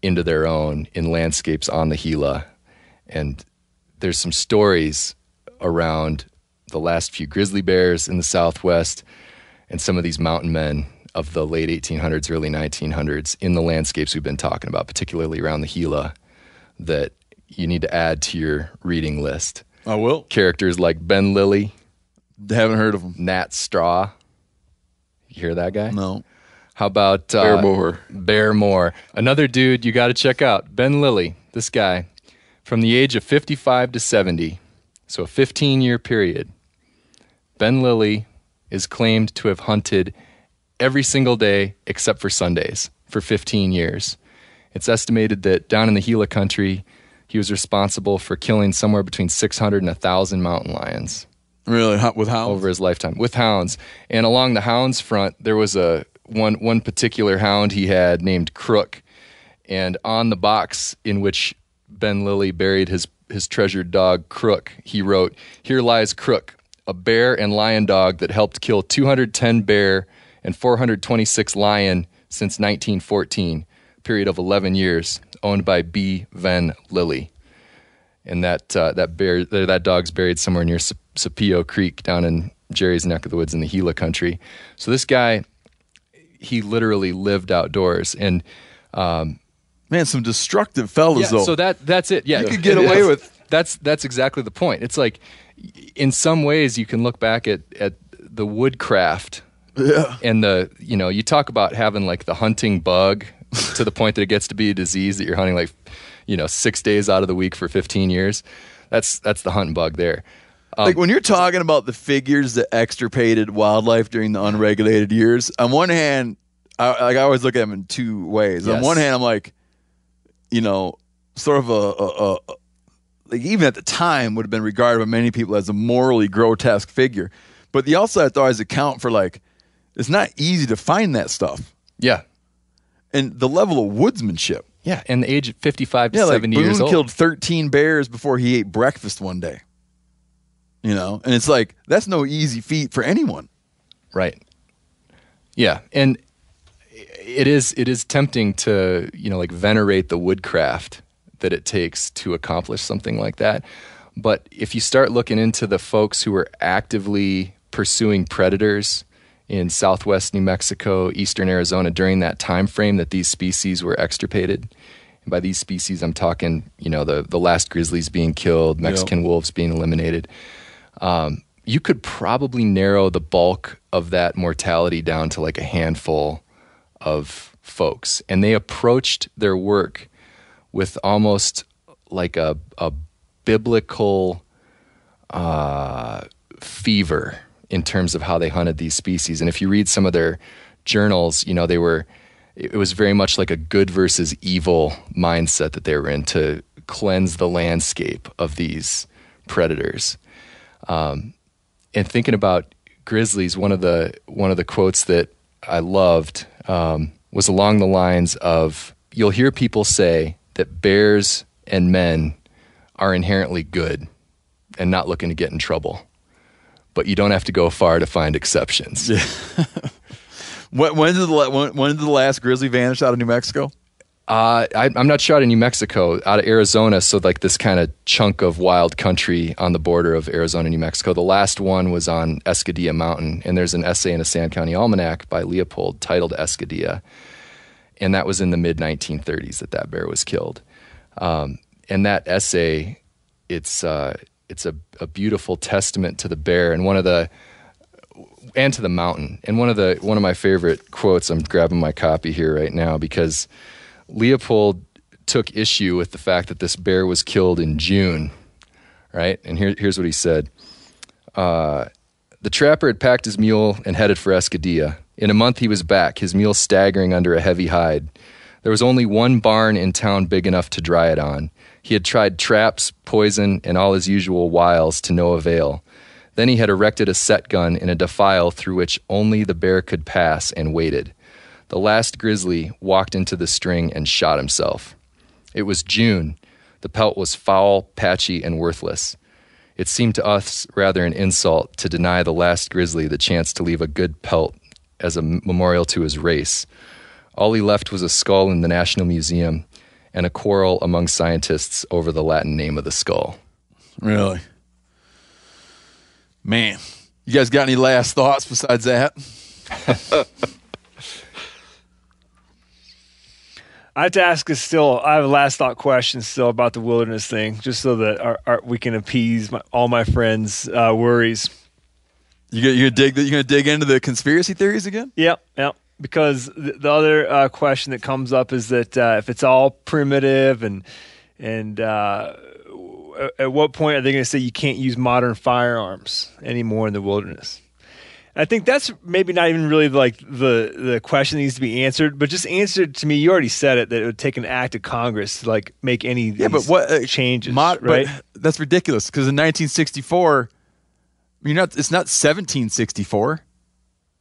into their own in landscapes on the Gila, and there's some stories around the last few grizzly bears in the Southwest and some of these mountain men of the late 1800s, early 1900s in the landscapes we've been talking about, particularly around the Gila, that you need to add to your reading list. I will. Characters like Ben Lilly. Haven't heard of him. Nat Straw. You hear that guy? No. How about Bear Moore. Another dude you got to check out, Ben Lilly, this guy, from the age of 55 to 70, so a 15-year period, Ben Lilly is claimed to have hunted every single day except for Sundays for 15 years. It's estimated that down in the Gila country, he was responsible for killing somewhere between 600 and 1,000 mountain lions. Really? With hounds? Over his lifetime. With hounds. And along the hounds front, there was one particular hound he had named Crook. And on the box in which Ben Lilly buried his treasured dog, Crook, he wrote, "Here lies Crook, a bear and lion dog that helped kill 210 bear and 426 lion since 1914, period of 11 years, owned by B. Van Lilly." And that dog's buried somewhere near Sapio Creek down in Jerry's neck of the woods in the Gila country. So this guy, he literally lived outdoors. And man, some destructive fellas, though. So that's it. Yeah, you could get away with. That's exactly the point. It's like, in some ways, you can look back at the woodcraft, and the you talk about having like the hunting bug to the point that it gets to be a disease that you're hunting 6 days out of the week for 15 years. That's the hunting bug there. Like when you're talking about the figures that extirpated wildlife during the unregulated years, on one hand, I always look at them in two ways. Yes. On one hand, I'm like, sort of a like even at the time would have been regarded by many people as a morally grotesque figure. But the also had to always account for it's not easy to find that stuff. Yeah. And the level of woodsmanship. Yeah. And the age of 55 to 70 years old. Boone killed 13 bears before he ate breakfast one day. And it's like, that's no easy feat for anyone. Right. Yeah. And it is tempting to, venerate the woodcraft that it takes to accomplish something like that. But if you start looking into the folks who were actively pursuing predators in southwest New Mexico, eastern Arizona during that time frame that these species were extirpated. And by these species, I'm talking, the last grizzlies being killed, Mexican wolves being eliminated. You could probably narrow the bulk of that mortality down to a handful of folks. And they approached their work with almost like a biblical fever in terms of how they hunted these species. And if you read some of their journals, it was very much like a good versus evil mindset that they were in to cleanse the landscape of these predators. And thinking about grizzlies, one of the quotes that I loved was along the lines of, "You'll hear people say that bears and men are inherently good and not looking to get in trouble. But you don't have to go far to find exceptions." Yeah. when did the last grizzly vanish out of New Mexico? I'm not sure out of New Mexico, out of Arizona. So this kind of chunk of wild country on the border of Arizona and New Mexico. The last one was on Escadilla Mountain. And there's an essay in a Sand County Almanac by Leopold titled Escadilla. And that was in the mid-1930s that bear was killed. And that essay, it's it's a beautiful testament to the bear and to the mountain. And one of my favorite quotes, I'm grabbing my copy here right now, because Leopold took issue with the fact that this bear was killed in June, right? And here's what he said. The trapper had packed his mule and headed for Escadilla. In a month he was back, his mule staggering under a heavy hide. There was only one barn in town big enough to dry it on. He had tried traps, poison, and all his usual wiles to no avail. Then he had erected a set gun in a defile through which only the bear could pass, and waited. The last grizzly walked into the string and shot himself. It was June. The pelt was foul, patchy, and worthless. It seemed to us rather an insult to deny the last grizzly the chance to leave a good pelt as a memorial to his race. All he left was a skull in the National Museum and a quarrel among scientists over the Latin name of the skull. Really? Man. You guys got any last thoughts besides that? I have a last thought question still about the wilderness thing, just so that we can appease all my friends' worries. You're going to dig into the conspiracy theories again? Yep. Because the other question that comes up is that if it's all primitive and at what point are they going to say you can't use modern firearms anymore in the wilderness? I think that's maybe not even really like the question that needs to be answered, but just answered to me. You already said it, that it would take an act of Congress to like make any of these changes, right? But that's ridiculous, because in 1964, it's not 1764.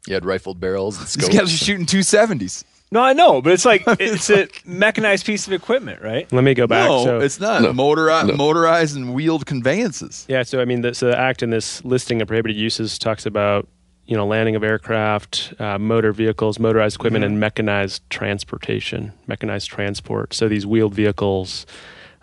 You had rifled barrels. These guys are shooting 270s. No, I know, but it's like it's a mechanized piece of equipment, right? Let me go back. Motorized and wheeled conveyances. Yeah, so I mean, the act in this listing of prohibited uses talks about landing of aircraft, motor vehicles, motorized equipment, and mechanized transport. So these wheeled vehicles,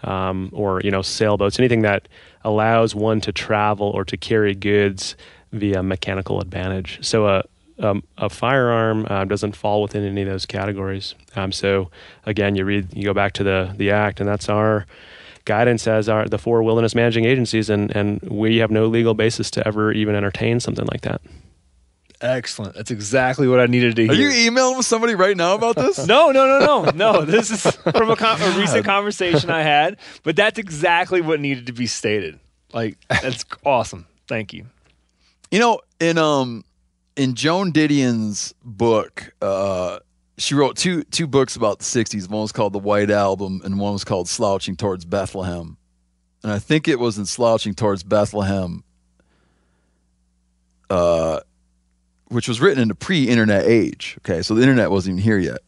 or sailboats, anything that allows one to travel or to carry goods via mechanical advantage. So a firearm doesn't fall within any of those categories. So again, you go back to the act, and that's our guidance as the four wilderness managing agencies, and we have no legal basis to ever even entertain something like that. Excellent. That's exactly what I needed to hear. Are you emailing with somebody right now about this? No. This is from a recent conversation I had, but that's exactly what needed to be stated. Like, that's awesome. Thank you. In Joan Didion's book, she wrote two books about the 60s. One was called The White Album, and one was called Slouching Towards Bethlehem. And I think it was in Slouching Towards Bethlehem, which was written in the pre-internet age. Okay, so the internet wasn't even here yet.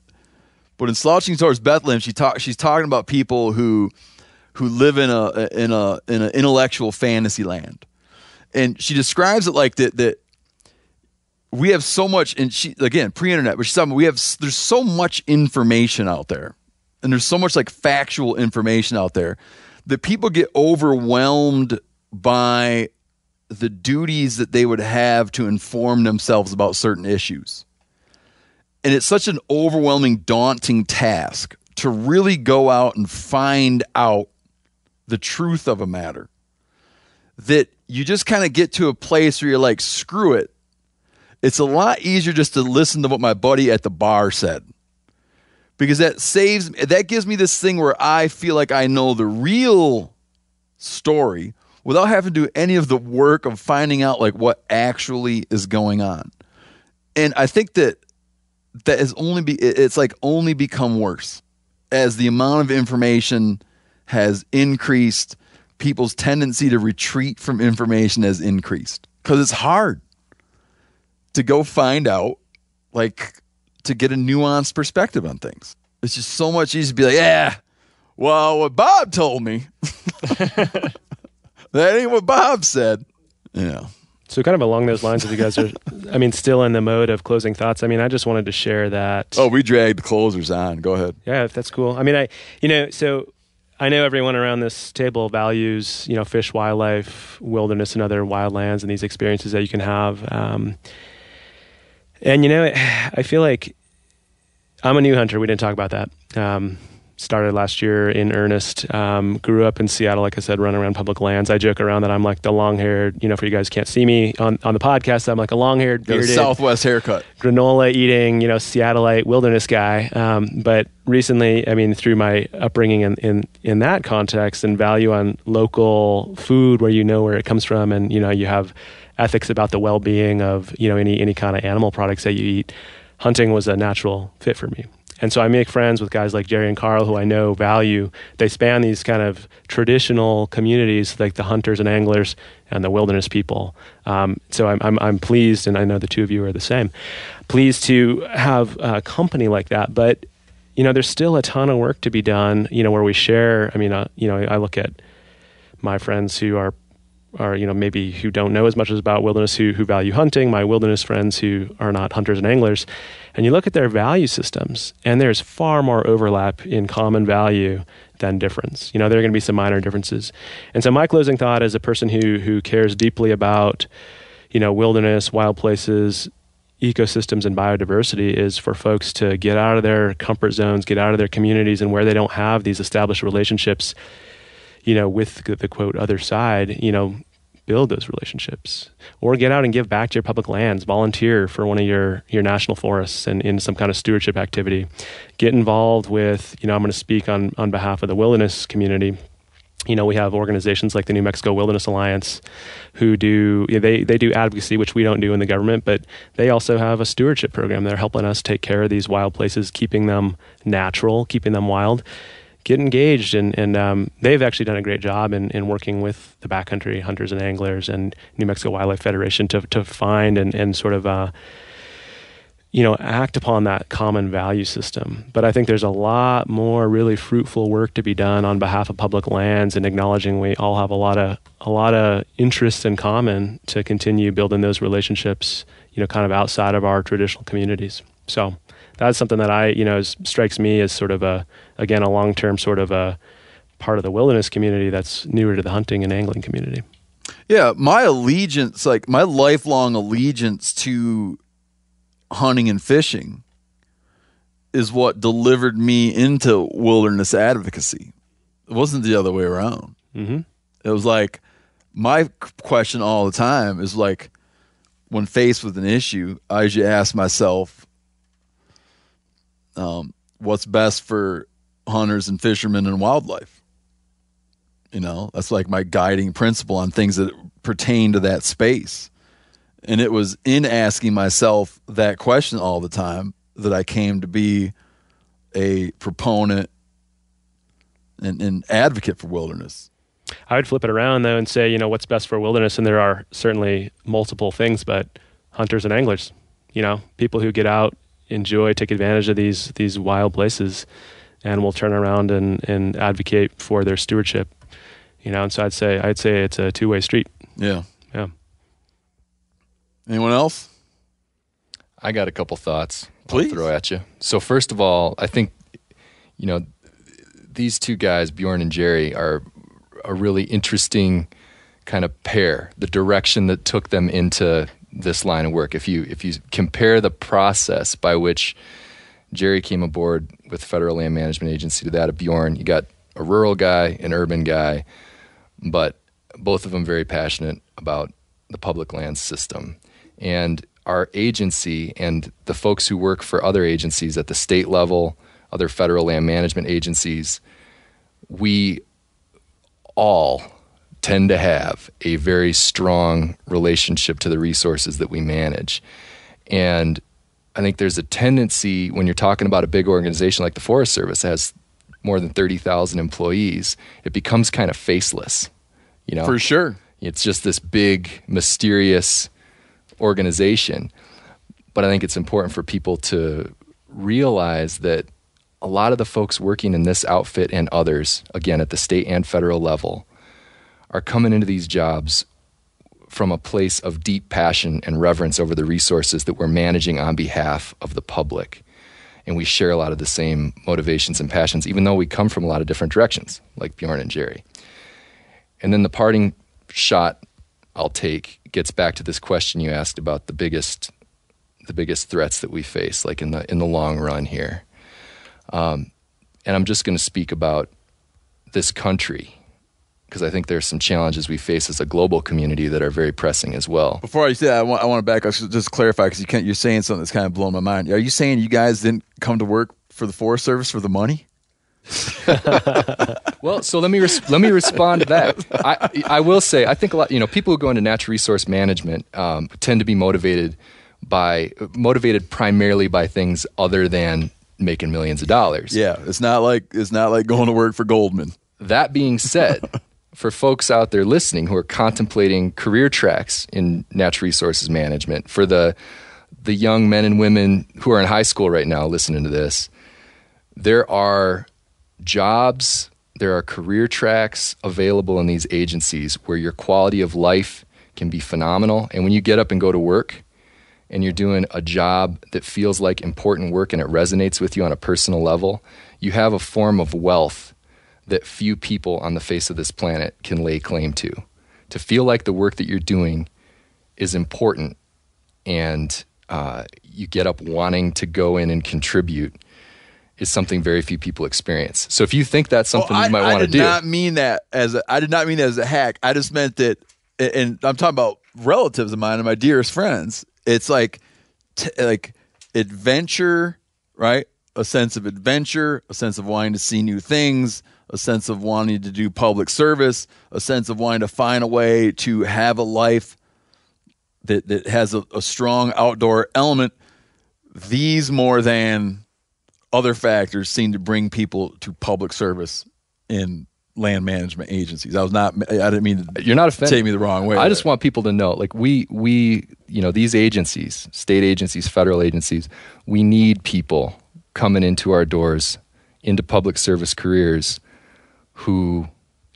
But in Slouching Towards Bethlehem, she's talking about people who live in an intellectual fantasy land, and she describes it like that. We have so much, and she, again, pre-internet, but she's talking about there's so much information out there, and there's so much like factual information out there, that people get overwhelmed by the duties that they would have to inform themselves about certain issues. And it's such an overwhelming, daunting task to really go out and find out the truth of a matter, that you just kind of get to a place where you're like, screw it. It's a lot easier just to listen to what my buddy at the bar said, because that gives me this thing where I feel like I know the real story without having to do any of the work of finding out like what actually is going on. And I think that has only become worse as the amount of information has increased. People's tendency to retreat from information has increased, because it's hard to go find out, like, to get a nuanced perspective on things. It's just so much easier to be like, yeah, well, what Bob told me, that ain't what Bob said. So kind of along those lines, if you guys are, still in the mode of closing thoughts, I just wanted to share that. Oh, we dragged the closers on. Go ahead. Yeah, if that's cool. I know everyone around this table values, fish, wildlife, wilderness, and other wildlands, and these experiences that you can have. I feel like I'm a new hunter. We didn't talk about that. started last year in earnest. Grew up in Seattle, like I said, running around public lands. I joke around that I'm like the long-haired, you know, for you guys can't see me on the podcast, I'm like a long-haired, bearded, Southwest haircut, granola-eating, you know, Seattleite wilderness guy. But recently, I mean, through my upbringing in that context and value on local food where you know where it comes from and, you know, you have ethics about the well-being of, you know, any kind of animal products that you eat, hunting was a natural fit for me. And so I make friends with guys like Jerry and Carl, who I know value. They span these kind of traditional communities, like the hunters and anglers and the wilderness people. So I'm pleased, and I know the two of you are the same, pleased to have a company like that. But, you know, there's still a ton of work to be done, you know, where we share. I mean, you know, I look at my friends who are, you know, maybe who don't know as much about wilderness, who value hunting, my wilderness friends who are not hunters and anglers. And you look at their value systems, and there's far more overlap in common value than difference. You know, there are going to be some minor differences. And so my closing thought as a person who cares deeply about, you know, wilderness, wild places, ecosystems, and biodiversity is for folks to get out of their comfort zones, get out of their communities, and where they don't have these established relationships, you know, with the quote other side, you know, build those relationships, or get out and give back to your public lands, volunteer for one of your national forests and in some kind of stewardship activity, get involved with, you know, I'm going to speak on behalf of the wilderness community. You know, we have organizations like the New Mexico Wilderness Alliance who do, you know, they do advocacy, which we don't do in the government, but they also have a stewardship program. They're helping us take care of these wild places, keeping them natural, keeping them wild. Get engaged, and they've actually done a great job in working with the backcountry hunters and anglers and New Mexico Wildlife Federation to find and sort of you know, act upon that common value system. But I think there's a lot more really fruitful work to be done on behalf of public lands and acknowledging we all have a lot of interests in common to continue building those relationships, you know, kind of outside of our traditional communities. So that's something that I, you know, strikes me as sort of a long-term sort of a part of the wilderness community that's newer to the hunting and angling community. Yeah, my allegiance, like my lifelong allegiance to hunting and fishing is what delivered me into wilderness advocacy. It wasn't the other way around. Mm-hmm. It was like my question all the time is like, when faced with an issue, I usually ask myself, what's best for hunters and fishermen and wildlife? You know, that's like my guiding principle on things that pertain to that space. And it was in asking myself that question all the time that I came to be a proponent and an advocate for wilderness. I would flip it around, though, and say, you know, what's best for wilderness? And there are certainly multiple things, but hunters and anglers, you know, people who get out, enjoy, take advantage of these wild places, and will turn around and advocate for their stewardship, you know. And so I'd say it's a two-way street. Yeah. Anyone else? I got a couple thoughts. Please. I'll throw at you. So first of all, I think, you know, these two guys, Bjorn and Jerry, are a really interesting kind of pair. The direction that took them into this line of work. If you compare the process by which Jerry came aboard with the Federal Land Management Agency to that of Bjorn, you got a rural guy, an urban guy, but both of them very passionate about the public land system. And our agency and the folks who work for other agencies at the state level, other federal land management agencies, we all tend to have a very strong relationship to the resources that we manage. And I think there's a tendency when you're talking about a big organization like the Forest Service that has more than 30,000 employees, it becomes kind of faceless, you know? For sure. It's just this big, mysterious organization. But I think it's important for people to realize that a lot of the folks working in this outfit and others, again, at the state and federal level, are coming into these jobs from a place of deep passion and reverence over the resources that we're managing on behalf of the public. And we share a lot of the same motivations and passions, even though we come from a lot of different directions, like Bjorn and Jerry. And then the parting shot I'll take gets back to this question you asked about the biggest threats that we face, like in the long run here. And I'm just going to speak about this country, because I think there's some challenges we face as a global community that are very pressing as well. Before I say that, I want to back up, just clarify, because you're saying something that's kind of blown my mind. Are you saying you guys didn't come to work for the Forest Service for the money? Well, so let me respond to that. I will say, I think a lot, people who go into natural resource management tend to be motivated primarily by things other than making millions of dollars. Yeah, it's not like going to work for Goldman. That being said, for folks out there listening who are contemplating career tracks in natural resources management, for the young men and women who are in high school right now listening to this, there are jobs, there are career tracks available in these agencies where your quality of life can be phenomenal. And when you get up and go to work and you're doing a job that feels like important work and it resonates with you on a personal level, you have a form of wealth that few people on the face of this planet can lay claim to. To feel like the work that you're doing is important and you get up wanting to go in and contribute is something very few people experience. So if you think that's something you might want to do. I did not mean that as a hack. I just meant that, and I'm talking about relatives of mine and my dearest friends, it's like adventure, right? A sense of adventure, a sense of wanting to see new things, a sense of wanting to do public service, a sense of wanting to find a way to have a life that has a strong outdoor element. These more than other factors seem to bring people to public service in land management agencies. I didn't mean to. You're not offended. Take me the wrong way. I just want people to know, like we these agencies, state agencies, federal agencies, we need people coming into our doors, into public service careers, who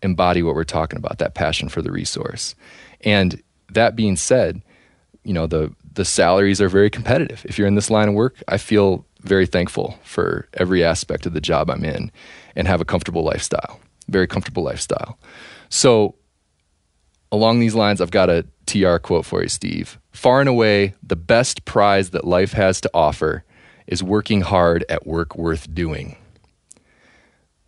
embody what we're talking about, that passion for the resource. And that being said, the salaries are very competitive. If you're in this line of work, I feel very thankful for every aspect of the job I'm in and have a comfortable lifestyle, very comfortable lifestyle. So along these lines, I've got a TR quote for you, Steve. Far and away, the best prize that life has to offer is working hard at work worth doing.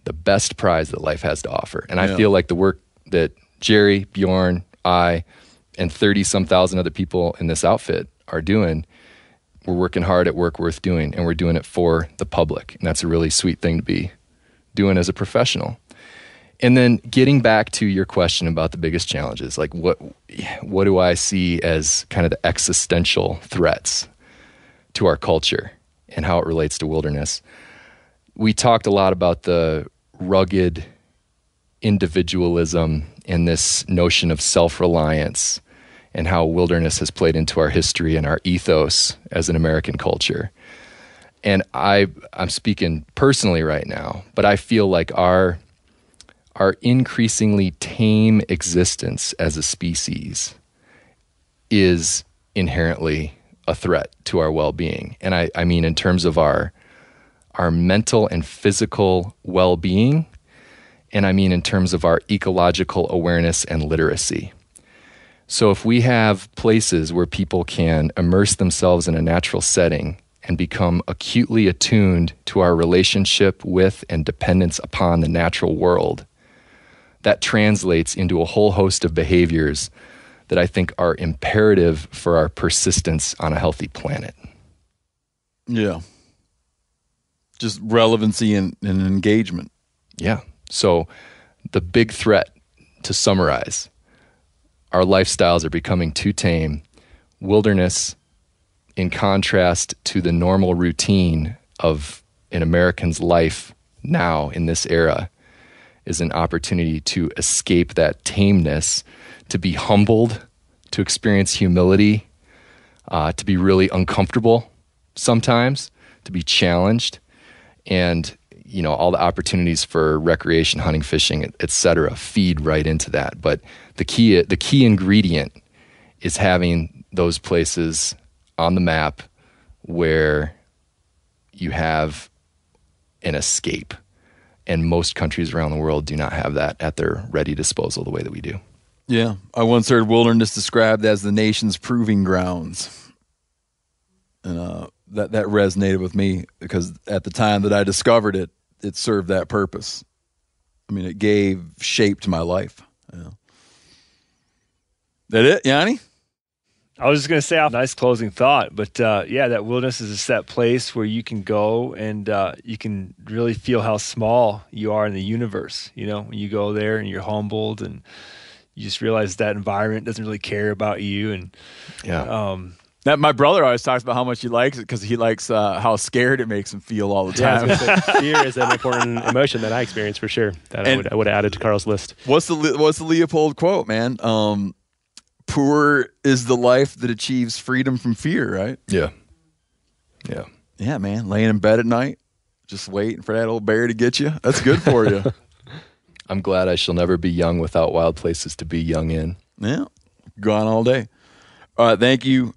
The best prize that life has to offer. And I feel like the work that Jerry, Bjorn, I, and 30-some thousand other people in this outfit are doing, we're working hard at work worth doing, and we're doing it for the public. And that's a really sweet thing to be doing as a professional. And then getting back to your question about the biggest challenges, like what do I see as kind of the existential threats to our culture and how it relates to wilderness? We talked a lot about the rugged individualism and this notion of self-reliance and how wilderness has played into our history and our ethos as an American culture. And I'm speaking personally right now, but I feel like our increasingly tame existence as a species is inherently a threat to our well-being. And I mean in terms of our mental and physical well-being, and I mean in terms of our ecological awareness and literacy. So if we have places where people can immerse themselves in a natural setting and become acutely attuned to our relationship with and dependence upon the natural world, that translates into a whole host of behaviors that I think are imperative for our persistence on a healthy planet. Yeah. Just relevancy and engagement. Yeah. So the big threat, to summarize, our lifestyles are becoming too tame. Wilderness, in contrast to the normal routine of an American's life now in this era, is an opportunity to escape that tameness, to be humbled, to experience humility, to be really uncomfortable sometimes, to be challenged. And, all the opportunities for recreation, hunting, fishing, et cetera, feed right into that. But the key ingredient is having those places on the map where you have an escape. And most countries around the world do not have that at their ready disposal the way that we do. Yeah. I once heard wilderness described as the nation's proving grounds. And that resonated with me, because at the time that I discovered it, it served that purpose. I mean, it shaped my life. Yeah. That it, Yanni? I was just going to say, nice closing thought, but yeah, that wilderness is just that place where you can go and you can really feel how small you are in the universe. You know, when you go there and you're humbled and you just realize that environment doesn't really care about you. And yeah, that my brother always talks about how much he likes it because he likes how scared it makes him feel all the time. Yeah, fear is an important emotion that I experience for sure. That I would have added to Carl's list. What's the Leopold quote, man? Poor is the life that achieves freedom from fear, right? Yeah. Yeah. Yeah, man. Laying in bed at night, just waiting for that old bear to get you. That's good for you. I'm glad I shall never be young without wild places to be young in. Yeah. Gone all day. All right. Thank you.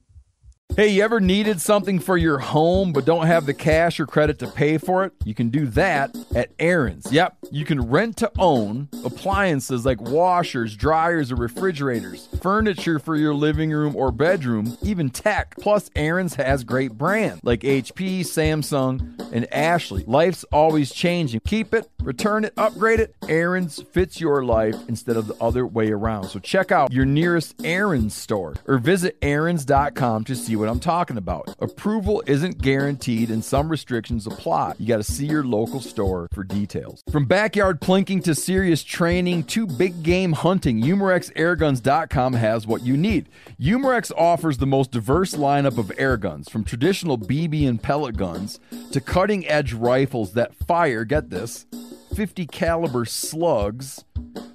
Hey, you ever needed something for your home but don't have the cash or credit to pay for it? You can do that at Aaron's. Yep, you can rent to own appliances like washers, dryers, or refrigerators, furniture for your living room or bedroom, even tech. Plus, Aaron's has great brands like HP, Samsung, and Ashley. Life's always changing. Keep it, return it, upgrade it. Aaron's fits your life instead of the other way around. So check out your nearest Aaron's store or visit aarons.com to see what I'm talking about. Approval isn't guaranteed and some restrictions apply. You got to see your local store for details. From backyard plinking to serious training to big game hunting, UmarexAirguns.com has what you need. Umarex offers the most diverse lineup of air guns, from traditional BB and pellet guns to cutting edge rifles that fire, get this, 50 caliber slugs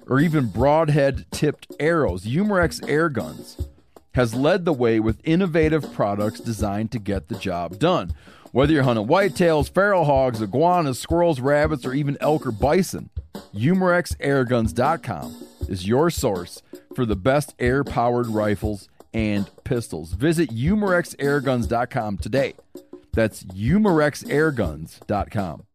or even broadhead tipped arrows. Umarex Air Guns has led the way with innovative products designed to get the job done. Whether you're hunting whitetails, feral hogs, iguanas, squirrels, rabbits, or even elk or bison, UmarexAirguns.com is your source for the best air-powered rifles and pistols. Visit UmarexAirguns.com today. That's UmarexAirguns.com.